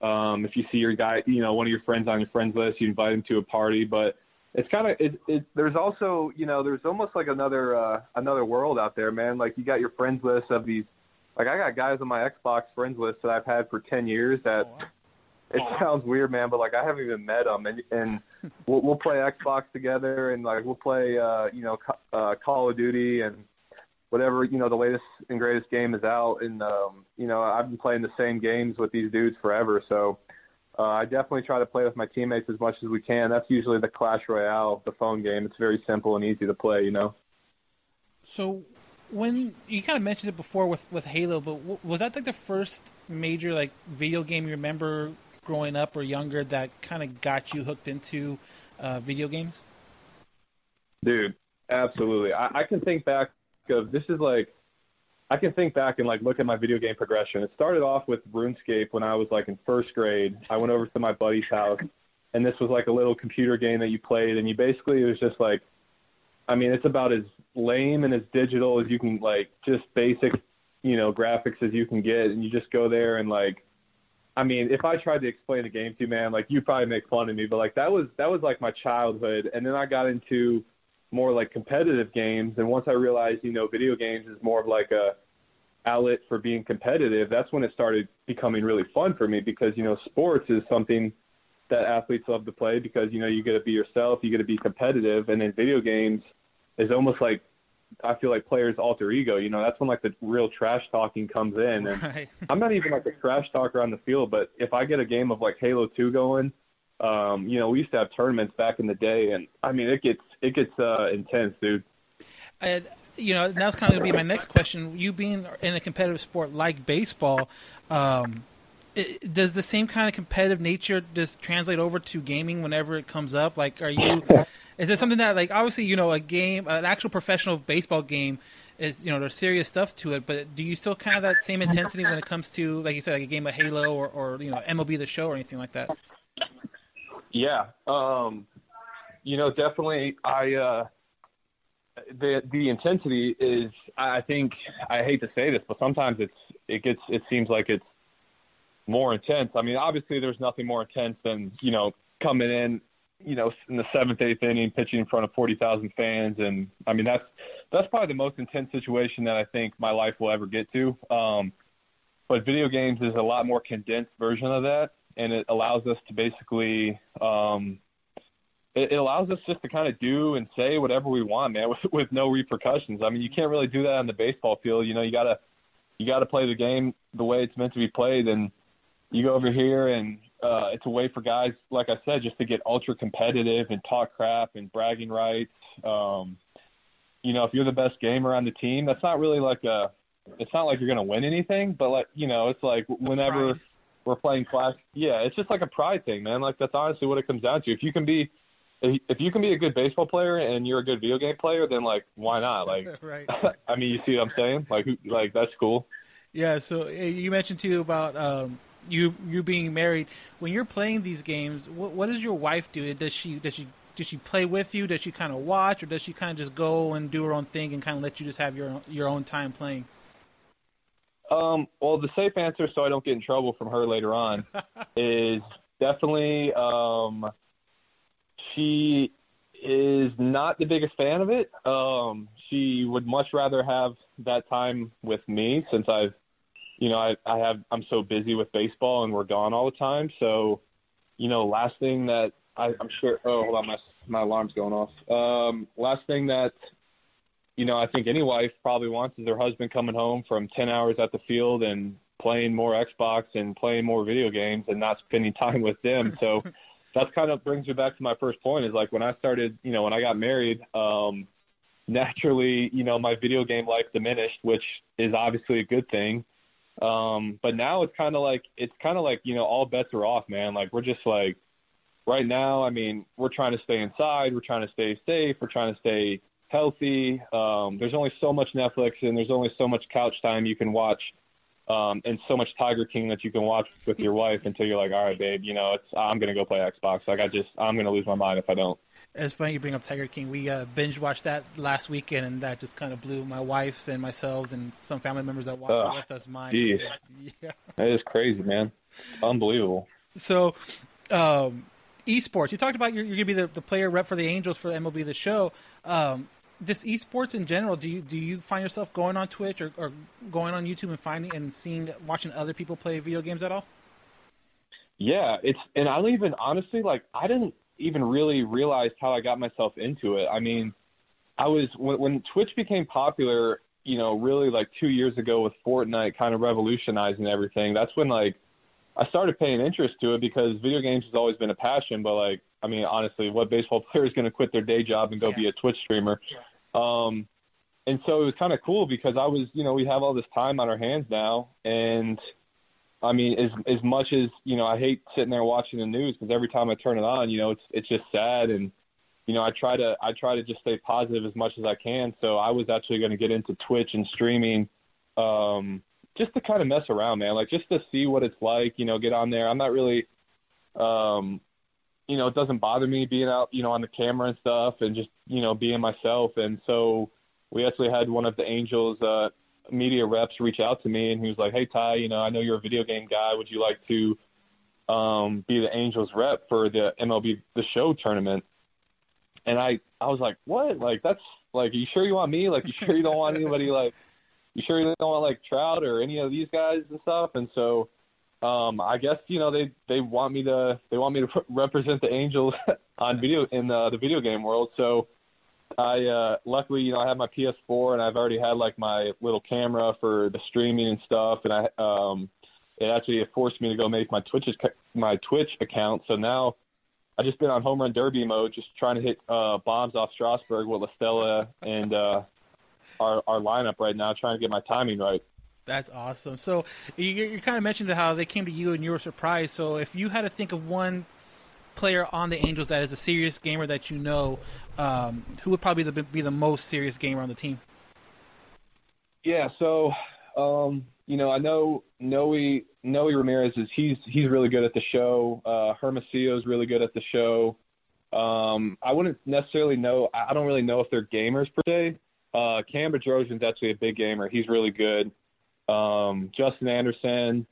um, if you see your guy, you know, one of your friends on your friends list, you invite him to a party, but it's kind of it, it, there's also, you know, there's almost like another uh, another world out there, man. Like, you got your friends list of these, like, I got guys on my Xbox friends list that I've had for ten years that oh, wow. it oh. sounds weird, man, but, like, I haven't even met them. And, and we'll, we'll play Xbox together and, like, we'll play, uh, you know, uh, Call of Duty and whatever, you know, the latest and greatest game is out. And, um, you know, I've been playing the same games with these dudes forever, so Uh, I definitely try to play with my teammates as much as we can. That's usually the Clash Royale, the phone game. It's very simple and easy to play, you know. So when you kind of mentioned it before with, with Halo, but w- was that like the first major like video game you remember growing up or younger that kind of got you hooked into uh, video games? Dude, absolutely. I-, I can think back of this is like I can think back and, like, look at my video game progression. It started off with RuneScape when I was, like, in first grade. I went over to my buddy's house, and this was, like, a little computer game that you played, and you basically it was just, like, I mean, it's about as lame and as digital as you can, like, just basic, you know, graphics as you can get, and you just go there and, like, I mean, if I tried to explain the game to you, man, like, you'd probably make fun of me, but, like, that was, that was, like, my childhood, and then I got into more like competitive games. And once I realized, you know, video games is more of like a outlet for being competitive, that's when it started becoming really fun for me because, you know, sports is something that athletes love to play because, you know, you get to be yourself, you get to be competitive. And then video games is almost like, I feel like players' alter ego, you know, that's when like the real trash talking comes in. And right. I'm not even like a trash talker on the field, but if I get a game of like Halo two going, Um, you know, we used to have tournaments back in the day, and I mean, it gets it gets uh, intense, dude. And you know, that's kind of gonna be my next question. You being in a competitive sport like baseball, um, it, does the same kind of competitive nature just translate over to gaming whenever it comes up? Like, are you? Is it something that, like, obviously, you know, a game, an actual professional baseball game is, you know, there's serious stuff to it, but do you still kind of have that same intensity when it comes to, like you said, like a game of Halo or, or you know, M L B The Show or anything like that? Yeah, um, you know, definitely. I uh, the the intensity is. I think I hate to say this, but sometimes it's it gets it seems like it's more intense. I mean, obviously, there's nothing more intense than, you know, coming in, you know, in the seventh, eighth inning, pitching in front of forty thousand fans, and I mean that's that's probably the most intense situation that I think my life will ever get to. Um, but video games is a lot more condensed version of that. And it allows us to basically, um, it, it allows us just to kind of do and say whatever we want, man, with, with no repercussions. I mean, you can't really do that on the baseball field. You know, you gotta, you gotta play the game the way it's meant to be played. And you go over here, and uh, it's a way for guys, like I said, just to get ultra competitive and talk crap and bragging rights. Um, you know, if you're the best gamer on the team, that's not really like a, it's not like you're gonna win anything, but like, you know, it's like whenever. We're playing Clash. Yeah, it's just like a pride thing, man. Like, that's honestly what it comes down to. If you can be, if you can be a good baseball player and you're a good video game player, then like, why not? Like, right. I mean, you see what I'm saying? Like, like that's cool. Yeah. So you mentioned too about um, you you being married. When you're playing these games, what, what does your wife do? Does she does she does she play with you? Does she kind of watch, or does she kind of just go and do her own thing and kind of let you just have your own, your own time playing? Um, well, the safe answer, so I don't get in trouble from her later on, is definitely um, she is not the biggest fan of it. Um, she would much rather have that time with me since I've, you know, I, I have I'm so busy with baseball and we're gone all the time. So, you know, last thing that I, I'm sure. Oh, hold on, my my alarm's going off. Um, last thing that. You know, I think any wife probably wants is their husband coming home from ten hours at the field and playing more Xbox and playing more video games and not spending time with them. So that kind of brings me back to my first point is like when I started, you know, when I got married, um, naturally, you know, my video game life diminished, which is obviously a good thing. Um, but now it's kind of like, it's kind of like, you know, all bets are off, man. Like we're just like right now, I mean, we're trying to stay inside. We're trying to stay safe. We're trying to stay healthy. Um, there's only so much Netflix and there's only so much couch time you can watch um, and so much Tiger King that you can watch with your wife until you're like, all right, babe, you know, it's, I'm going to go play Xbox. Like I just, I'm going to lose my mind if I don't. It's funny you bring up Tiger King. We uh, binge watched that last weekend and that just kind of blew my wife's and myself and some family members that watched oh, it with us mind. Geez. Yeah. That is crazy, man. Unbelievable. So um, esports, you talked about you're, you're going to be the, the player rep for the Angels for M L B The Show. Um, Just esports in general, do you do you find yourself going on Twitch or, or going on YouTube and finding and seeing watching other people play video games at all? Yeah, it's and I don't even honestly like I didn't even really realize how I got myself into it. I mean, I was when, when Twitch became popular, you know, really like two years ago with Fortnite kind of revolutionizing everything. That's when like I started paying interest to it because video games has always been a passion. But like, I mean, honestly, what baseball player is going to quit their day job and go yeah. be a Twitch streamer? Yeah. Um, and so it was kind of cool because I was, you know, we have all this time on our hands now. And I mean, as, as much as, you know, I hate sitting there watching the news because every time I turn it on, you know, it's, it's just sad. And, you know, I try to, I try to just stay positive as much as I can. So I was actually going to get into Twitch and streaming, um, just to kind of mess around, man, like just to see what it's like, you know, get on there. I'm not really, um, you know, it doesn't bother me being out, you know, on the camera and stuff and just, you know, being myself. And so we actually had one of the Angels uh, media reps reach out to me, and he was like, hey, Ty, you know, I know you're a video game guy. Would you like to um, be the Angels rep for the M L B The Show tournament? And I, I was like, what? Like, that's like, are you sure you want me? Like, you sure you don't want anybody like, you sure you don't want like Trout or any of these guys and stuff? And so Um, I guess, you know, they, they want me to, they want me to represent the Angels on video in the, the video game world. So I, uh, luckily, you know, I have my P S four and I've already had like my little camera for the streaming and stuff. And I, um, it actually forced me to go make my Twitch, my Twitch account. So now I just been on home run derby mode, just trying to hit uh, bombs off Strasburg with LaStella and uh, our our lineup right now, trying to get my timing right. That's awesome. So you, you kind of mentioned how they came to you and you were surprised. So if you had to think of one player on the Angels that is a serious gamer that you know, um, who would probably be the, be the most serious gamer on the team? Yeah, so um, you know, I know Noe Noe Ramirez is he's he's really good at the show. Uh, Hermosillo is really good at the show. Um, I wouldn't necessarily know. I don't really know if they're gamers per se. Uh, Cam Bedrosian's actually a big gamer. He's really good. Um, Justin Anderson.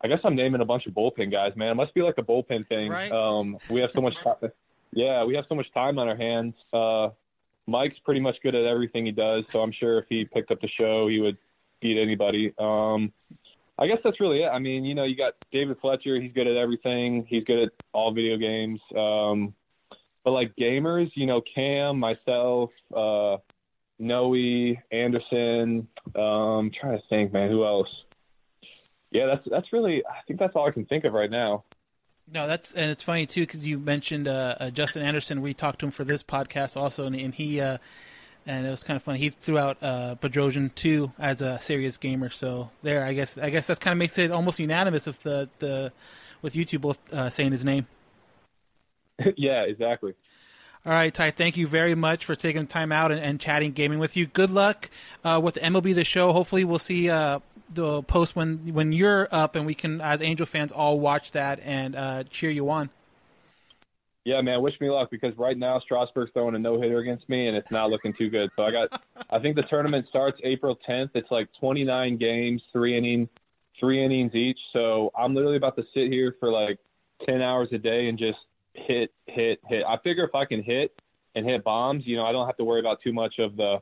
I guess I'm naming a bunch of bullpen guys, man. It must be like a bullpen thing. Right? Um, we have so much time. Yeah, we have so much time on our hands. Uh, Mike's pretty much good at everything he does, so I'm sure if he picked up the show, he would beat anybody. Um, I guess that's really it. I mean, you know, you got David Fletcher. He's good at everything. He's good at all video games. Um, but, like, gamers, you know, Cam, myself, uh, Noe, Anderson. Um, I'm trying to think, man, who else? Yeah, that's that's really – I think that's all I can think of right now. No, that's and it's funny too because you mentioned uh, uh, Justin Anderson. We talked to him for this podcast also, and, and he uh, and it was kind of funny. He threw out uh, Bedrosian too as a serious gamer. So there, I guess I guess that's kind of makes it almost unanimous of the the with you two both uh, saying his name. Yeah, exactly. All right, Ty, thank you very much for taking time out and, and chatting gaming with you. Good luck uh, with M L B The Show. Hopefully we'll see uh, the post when, when you're up and we can, as Angel fans, all watch that and uh, cheer you on. Yeah, man, wish me luck because right now Strasburg's throwing a no-hitter against me and it's not looking too good. So I got, I think the tournament starts April tenth. It's like twenty-nine games, three inning, three innings each. So I'm literally about to sit here for like ten hours a day and just hit, hit, hit. I figure if I can hit and hit bombs, you know, I don't have to worry about too much of the,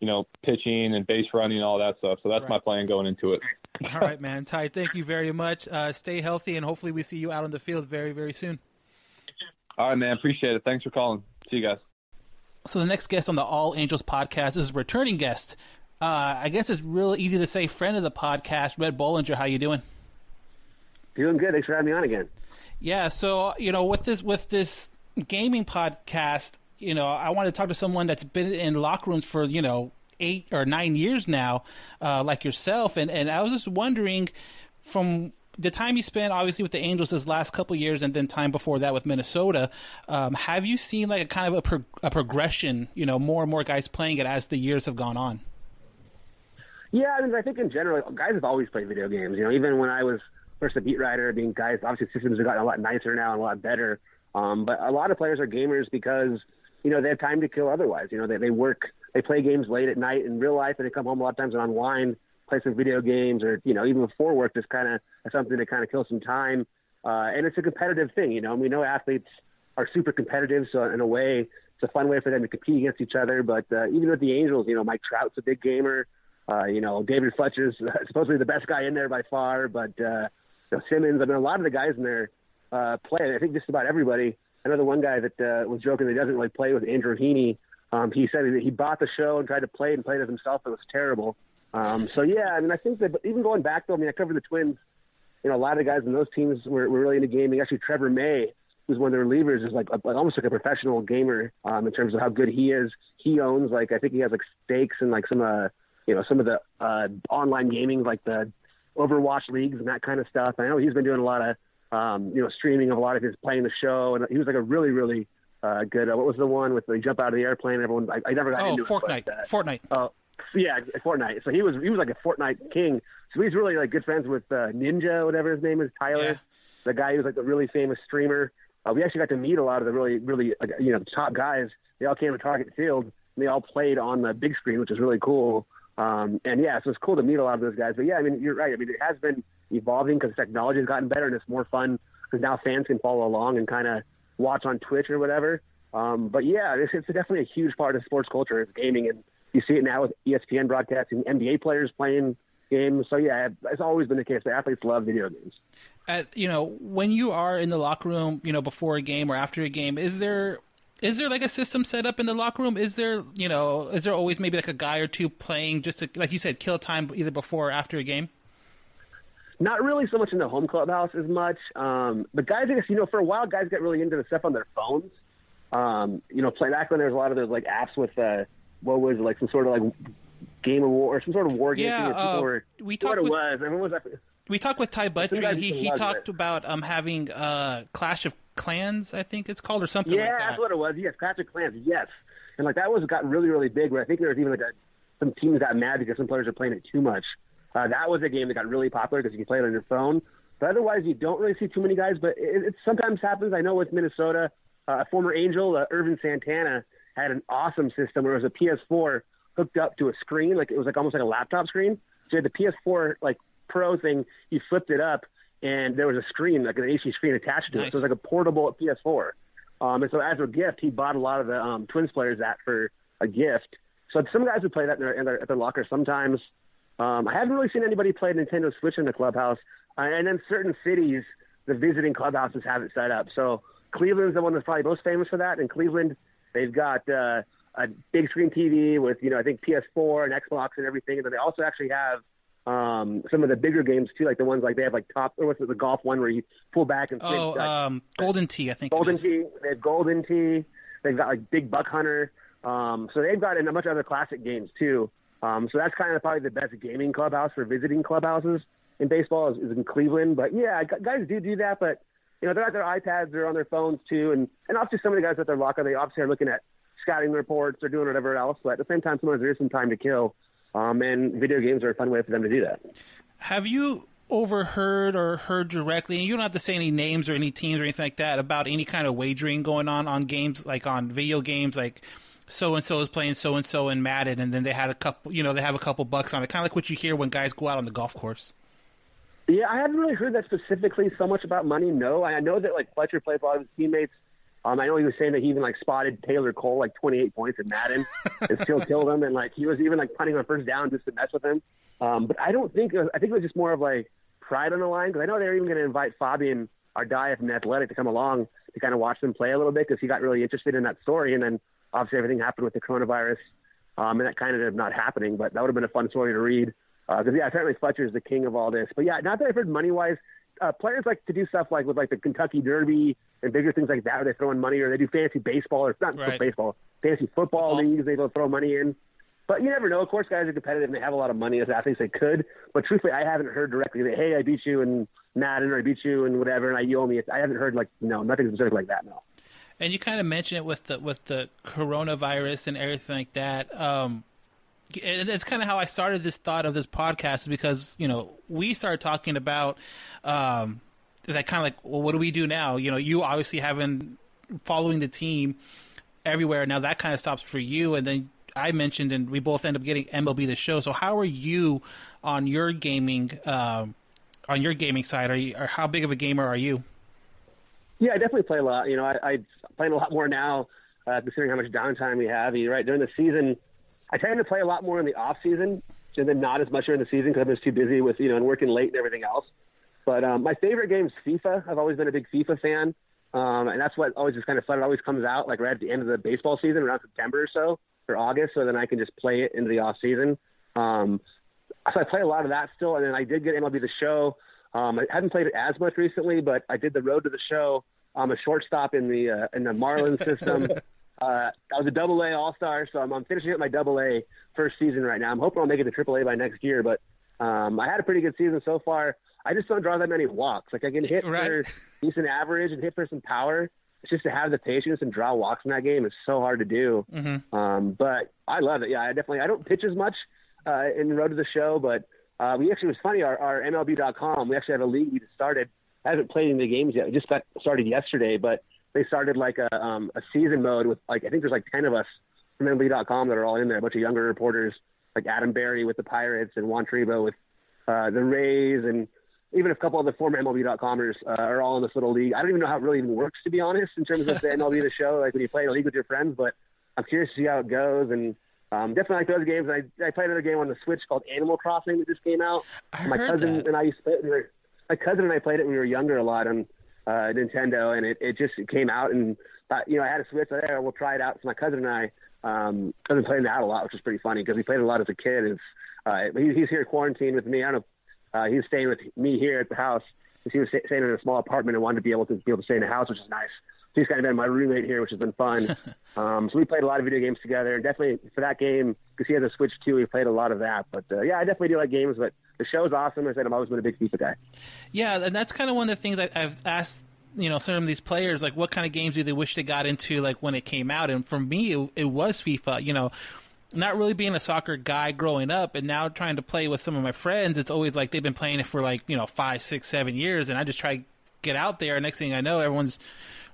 you know, pitching and base running and all that stuff. So that's right. My plan going into it. All right, man. Ty, thank you very much. Uh, stay healthy, and hopefully we see you out on the field very, very soon. All right, man. Appreciate it. Thanks for calling. See you guys. So the next guest on the All Angels podcast is a returning guest. Uh, I guess it's real easy to say friend of the podcast, Rhett Bollinger. How you doing? Doing good. Thanks for having me on again. Yeah, so, you know, with this with this gaming podcast, you know, I want to talk to someone that's been in locker rooms for, you know, eight or nine years now, uh, like yourself. And, and I was just wondering, from the time you spent, obviously, with the Angels this last couple of years and then time before that with Minnesota, um, have you seen, like, a kind of a, pro- a progression, you know, more and more guys playing it as the years have gone on? Yeah, I mean, I think in general, guys have always played video games. You know, even when I was – first, a beat writer, I mean, guys, obviously systems have gotten a lot nicer now and a lot better. Um, but a lot of players are gamers because, you know, they have time to kill otherwise. You know, they, they work, they play games late at night in real life, and they come home a lot of times and unwind, play some video games, or, you know, even before work, just kind of something to kind of kill some time. Uh, and it's a competitive thing, you know. And we know athletes are super competitive, so in a way, it's a fun way for them to compete against each other. But uh, even with the Angels, you know, Mike Trout's a big gamer. Uh, you know, David Fletcher's supposedly the best guy in there by far, but, uh, Simmons, I mean, a lot of the guys in there uh, play. I think just about everybody. I know the one guy that uh, was joking that he doesn't really play with Andrew Heaney. Um, he said that he bought the show and tried to play it and played it himself. It was terrible. Um, so, yeah, I mean, I think that even going back, though, I mean, I covered the Twins. You know, a lot of the guys in those teams were, were really into gaming. Actually, Trevor May, who's one of the relievers, is like a, almost like a professional gamer um, in terms of how good he is. He owns, like, I think he has, like, stakes and, like, some, uh, you know, some of the uh, online gaming, like the Overwatch leagues and that kind of stuff. I know he's been doing a lot of, um, you know, streaming of a lot of his playing the show, and he was like a really, really uh, good. Uh, what was the one with the jump out of the airplane? Everyone, I, I never got oh, into Fortnite. It. Oh, Fortnite. Fortnite. Oh, yeah, Fortnite. So he was he was like a Fortnite king. So he's really like good friends with uh, Ninja, whatever his name is, Tyler, yeah. The guy who's like a really famous streamer. Uh, we actually got to meet a lot of the really, really like, you know, top guys. They all came to Target Field, and they all played on the big screen, which is really cool. Um, and, yeah, so it's cool to meet a lot of those guys. But, yeah, I mean, you're right. I mean, it has been evolving because technology has gotten better and it's more fun because now fans can follow along and kind of watch on Twitch or whatever. Um, but, yeah, it's, it's definitely a huge part of sports culture is gaming. And you see it now with E S P N broadcasting, N B A players playing games. So, yeah, it's always been the case. The athletes love video games. At, you know, when you are in the locker room, you know, before a game or after a game, is there – Is there like a system set up in the locker room? Is there, you know, is there always maybe like a guy or two playing just to, like you said, kill time either before or after a game? Not really so much in the home clubhouse as much. Um, but guys, I guess, you know, for a while, guys got really into the stuff on their phones. Um, you know, play back when there was a lot of those, like, apps with, uh, what was it, like, some sort of, like, game of war, or some sort of war game. Yeah, thing uh, were, we talked what with, it was. Everyone was after, we talked with Ty Buttrey, and he, he talked about um, having uh, Clash of Clans, I think it's called, or something yeah, like that. Yeah, that's what it was. Yes, Clash of Clans, yes. And, like, that was got really, really big, where I think there was even, like, a, some teams got mad because some players were playing it too much. Uh, that was a game that got really popular because you can play it on your phone. But otherwise, you don't really see too many guys, but it, it sometimes happens. I know with Minnesota, a uh, former Angel, uh, Irvin Santana, had an awesome system where it was a P S four hooked up to a screen. Like, it was like almost like a laptop screen. So you had the P S four, like, Pro thing. He flipped it up, and there was a screen, like an H D screen attached to nice. It. So it was like a portable P S four. Um, and so as a gift, he bought a lot of the um, Twins players that for a gift. So some guys would play that in their, in their, at their locker sometimes. Um, I haven't really seen anybody play Nintendo Switch in the clubhouse. Uh, and in certain cities, the visiting clubhouses have it set up. So Cleveland's the one that's probably most famous for that. In Cleveland, they've got uh, a big screen T V with, you know, I think P S four and Xbox and everything. And then they also actually have um, some of the bigger games, too, like the ones like they have, like, top, or what's it, the golf one where you pull back and switch. Oh, um, Golden Tee, I think. Golden Tee. They have Golden Tee. They've got, like, Big Buck Hunter. Um, so they've got in a bunch of other classic games, too. Um, so that's kind of probably the best gaming clubhouse for visiting clubhouses in baseball is, is in Cleveland. But, yeah, guys do do that. But, you know, they're at their iPads. They're on their phones, too. And, and obviously some of the guys at their locker, they obviously are looking at scouting reports or doing whatever else. But at the same time, sometimes there is some time to kill. Um, and video games are a fun way for them to do that. Have you overheard or heard directly, and you don't have to say any names or any teams or anything like that, about any kind of wagering going on on games, like on video games, like – so-and-so is playing so-and-so in Madden, and then they had a couple, you know, they have a couple bucks on it. Kind of like what you hear when guys go out on the golf course. Yeah, I haven't really heard that specifically so much about money, no. I know that, like, Fletcher played with a lot of his teammates. Um, I know he was saying that he even, like, spotted Taylor Cole, like, twenty-eight points in Madden and still killed him. And, like, he was even, like, punting on first down just to mess with him. Um, but I don't think, it was, I think it was just more of, like, pride on the line. Because I know they were even going to invite Fabian Ardaev from Athletic to come along to kind of watch them play a little bit because he got really interested in that story. And then obviously, everything happened with the coronavirus, um, and that kind of ended up not happening. But that would have been a fun story to read. Because, uh, yeah, apparently Fletcher is the king of all this. But, yeah, not that I've heard money-wise. Uh, players like to do stuff like with, like, the Kentucky Derby and bigger things like that where they throw in money, or they do fancy baseball, or not right. baseball, fancy football, football leagues they throw money in. But you never know. Of course, guys are competitive, and they have a lot of money as athletes. They could. But, truthfully, I haven't heard directly that, hey, I beat you in Madden, or I beat you in whatever, and I, you owe me. I haven't heard, like, no, nothing specific like that, no. And you kind of mentioned it with the with the coronavirus and everything like that. Um, and that's kind of how I started this thought of this podcast, because, you know, we started talking about um, that kind of like, well, what do we do now? You know, you obviously haven't following the team everywhere. Now that kind of stops for you. And then I mentioned, and we both end up getting M L B The Show. So how are you on your gaming um, on your gaming side? Are you, or how big of a gamer are you? Yeah, I definitely play a lot. You know, I, I play a lot more now, uh, considering how much downtime we have. You're right, during the season, I tend to play a lot more in the off season, and then not as much during the season because I'm just too busy with, you know, and working late and everything else. But um, my favorite game is FIFA. I've always been a big FIFA fan, um, and that's what always is kind of fun. It always comes out like right at the end of the baseball season, around September or so, or August, so then I can just play it into the off season. Um, so I play a lot of that still, and then I did get M L B The Show. Um, I haven't played it as much recently, but I did the Road to the Show. I'm a shortstop in the uh, in the Marlins system. uh, I was a Double A All Star, so I'm, I'm finishing up my Double A first season right now. I'm hoping I'll make it to Triple A by next year, but um, I had a pretty good season so far. I just don't draw that many walks. Like I can hit right. for decent average and hit for some power. It's just to have the patience and draw walks in that game is so hard to do. Mm-hmm. Um, but I love it. Yeah, I definitely. I don't pitch as much uh, in the Road to the Show, but. Uh, we actually, it was funny, our, our M L B dot com, we actually have a league we just started. I haven't played any of the games yet. We just got started yesterday, but they started like a, um, a season mode with, like, I think there's like ten of us from M L B dot com that are all in there, a bunch of younger reporters, like Adam Berry with the Pirates and Juan Tribo with uh, the Rays, and even a couple of the former M L B dot comers uh, are all in this little league. I don't even know how it really even works, to be honest, in terms of the M L B The Show, like when you play in a league with your friends, but I'm curious to see how it goes, and Um, definitely like those games. I I played another game on the Switch called Animal Crossing that just came out. I my cousin that. and I used to play it. We were, my cousin and I played it when we were younger a lot on uh, Nintendo, and it, it just came out and thought, you know, I had a Switch there. We'll try it out. So my cousin and I um, have been playing that a lot, which is pretty funny because we played it a lot as a kid. It's, uh, he, he's here quarantined with me. I don't know Uh, he was staying with me here at the house because he was st- staying in a small apartment and wanted to be able to be able to stay in the house, which is nice. So he's kind of been my roommate here, which has been fun. um, so we played a lot of video games together, and definitely for that game, because he has a Switch too, we played a lot of that. But uh, yeah, I definitely do like games, but the show's awesome. I said I've always been a big FIFA guy. Yeah, and that's kind of one of the things I, I've asked, you know, some of these players, like what kind of games do they wish they got into, like when it came out? And for me, it, it was FIFA. You know, not really being a soccer guy growing up, and now trying to play with some of my friends, it's always like they've been playing it for like, you know, five, six, seven years, and I just try to get out there. Next thing I know, everyone's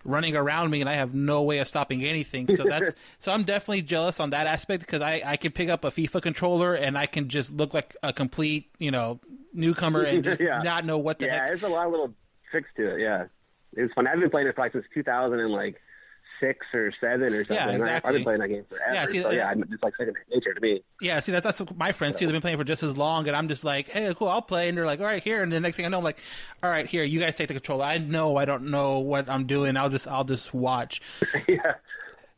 running around me, and I have no way of stopping anything. So that's so I'm definitely jealous on that aspect, because I I can pick up a FIFA controller and I can just look like a complete, you know, newcomer and just yeah. not know what the yeah, heck. Yeah, there's a lot of little tricks to it. Yeah. It's fun. I've been playing it for like since two thousand six or seven or something. Yeah, exactly. I've been playing that game forever. Yeah, see, so yeah, yeah, it's like second nature to me. Yeah, see, that's, that's my friends too. They've been playing for just as long, and I'm just like, hey, cool, I'll play. And they're like, all right, here. And the next thing I know, I'm like, all right, here, you guys take the controller. I know I don't know what I'm doing. I'll just, I'll just watch. yeah.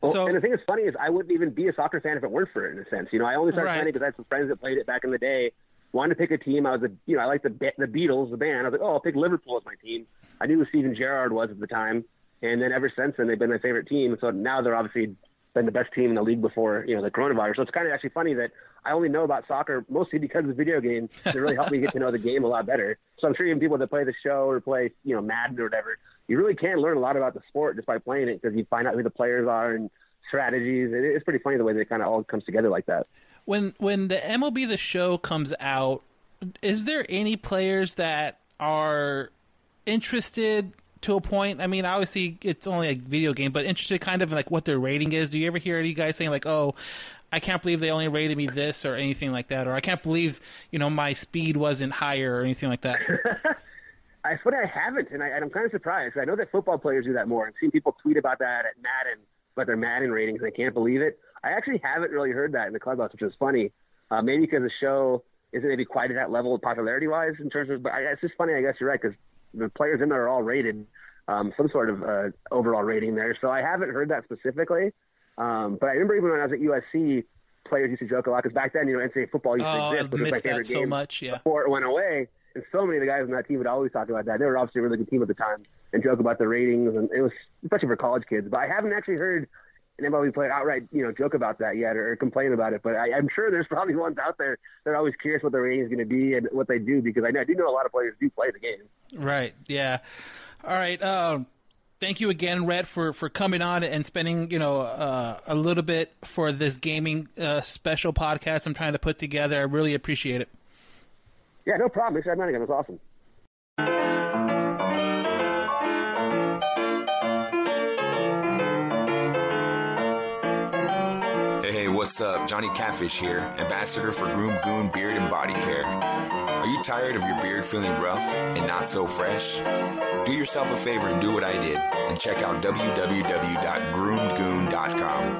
Well, so, and the thing that's funny is I wouldn't even be a soccer fan if it weren't for it, in a sense. You know, I only started right. playing it because I had some friends that played it back in the day. Wanted to pick a team. I was, a, you know, I liked the the Beatles, the band. I was like, oh, I'll pick Liverpool as my team. I knew who Steven Gerrard was at the time, and then ever since then they've been my favorite team. So now they're obviously been the best team in the league before, you know, the coronavirus. So it's kind of actually funny that I only know about soccer mostly because of video games. They really helped me get to know the game a lot better. So I'm sure even people that play the show or play, you know, Madden or whatever, you really can learn a lot about the sport just by playing it, because you find out who the players are and strategies. And it's pretty funny the way they kind of all comes together like that. When when the M L B The Show comes out, is there any players that are interested to a point? I mean, obviously it's only a video game, but interested kind of in like what their rating is. Do you ever hear any guys saying like, oh, I can't believe they only rated me this or anything like that, or I can't believe, you know, my speed wasn't higher or anything like that? I swear I haven't, and, I, and I'm kind of surprised. I know that football players do that more. I've seen people tweet about that at Madden, but their Madden ratings, they can't believe it. I actually haven't really heard that in the clubhouse, which is funny. Uh, maybe because the show isn't maybe quite at that level popularity-wise in terms of, but I, it's just funny, I guess you're right, because the players in there are all rated um, some sort of uh, overall rating there. So I haven't heard that specifically. Um, but I remember even when I was at U S C, players used to joke a lot, because back then, you know, N C A A football used to oh, exist, which was my favorite so game much, yeah. before it went away. And so many of the guys on that team would always talk about that. They were obviously a really good team at the time, and joke about the ratings, and it was especially for college kids. But I haven't actually heard an M L B player outright, you know, joke about that yet, or, or complain about it. But I, I'm sure there's probably ones out there that are always curious what their rating is going to be and what they do, because I, know, I do know a lot of players do play the game. Right. Yeah. All right. Um, thank you again, Rhett, for, for coming on and spending, you know, uh, a little bit for this gaming uh, special podcast I'm trying to put together. I really appreciate it. Yeah, no problem. Thanks for having me again. It was awesome. Hey, what's up? Johnny Catfish here, ambassador for Groom Goon Beard and Body Care. Are you tired of your beard feeling rough and not so fresh? Do yourself a favor and do what I did and check out w w w dot groomed goon dot com.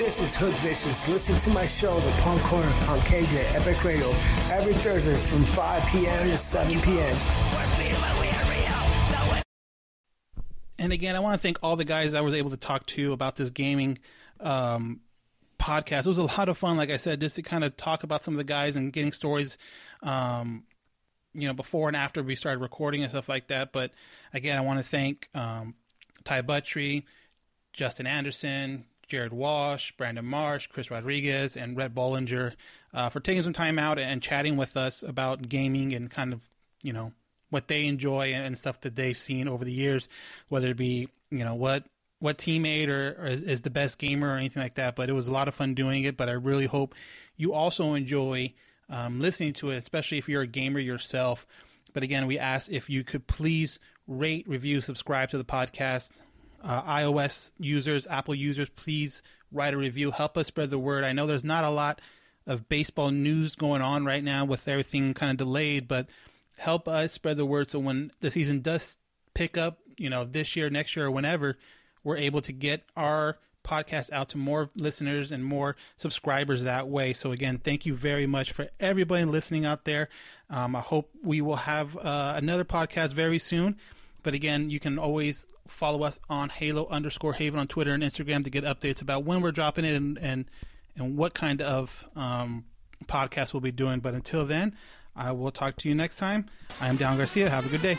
This is Hood Vicious. Listen to my show, The Punk Corner, on K J Epic Radio, every Thursday from five p.m. to seven p.m. And again, I want to thank all the guys I was able to talk to about this gaming um, podcast. It was a lot of fun, like I said, just to kind of talk about some of the guys and getting stories, um, you know, before and after we started recording and stuff like that. But again, I want to thank um, Ty Buttrey, Justin Anderson, Jared Walsh, Brandon Marsh, Chris Rodriguez, and Rhett Bollinger uh, for taking some time out and chatting with us about gaming and kind of, you know, what they enjoy and stuff that they've seen over the years, whether it be, you know, what what teammate or, or is, is the best gamer or anything like that. But it was a lot of fun doing it. But I really hope you also enjoy um, listening to it, especially if you're a gamer yourself. But again, we ask if you could please rate, review, subscribe to the podcast. Uh, iOS users, Apple users, please write a review. Help us spread the word. I know there's not a lot of baseball news going on right now with everything kind of delayed, but help us spread the word so when the season does pick up, you know, this year, next year, or whenever, we're able to get our podcast out to more listeners and more subscribers that way. So again, thank you very much for everybody listening out there. Um, I hope we will have uh, another podcast very soon. But again, you can always follow us on Halo underscore Haven on Twitter and Instagram to get updates about when we're dropping it and and, and what kind of um, podcast we'll be doing. But until then, I will talk to you next time. I am Dan Garcia. Have a good day.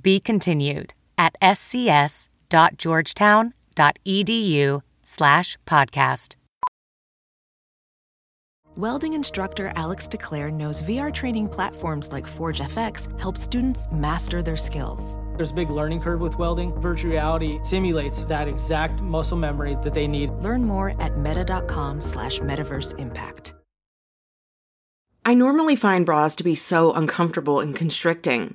Be continued at scs.georgetown.edu slash podcast. Welding instructor Alex DeClaire knows V R training platforms like ForgeFX help students master their skills. There's a big learning curve with welding. Virtual reality simulates that exact muscle memory that they need. Learn more at meta.com slash metaverse impact. I normally find bras to be so uncomfortable and constricting.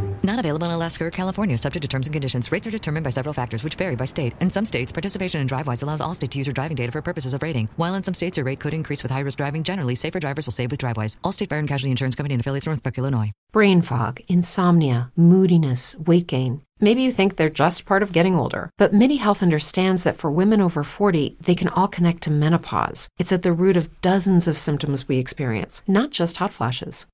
Not available in Alaska or California, subject to terms and conditions. Rates are determined by several factors, which vary by state. In some states, participation in DriveWise allows Allstate to use your driving data for purposes of rating, while in some states, your rate could increase with high-risk driving. Generally, safer drivers will save with DriveWise. Allstate Fire and Casualty Insurance Company and affiliates, Northbrook, Illinois. Brain fog, insomnia, moodiness, weight gain. Maybe you think they're just part of getting older, but Midi Health understands that for women over forty, they can all connect to menopause. It's at the root of dozens of symptoms we experience, not just hot flashes.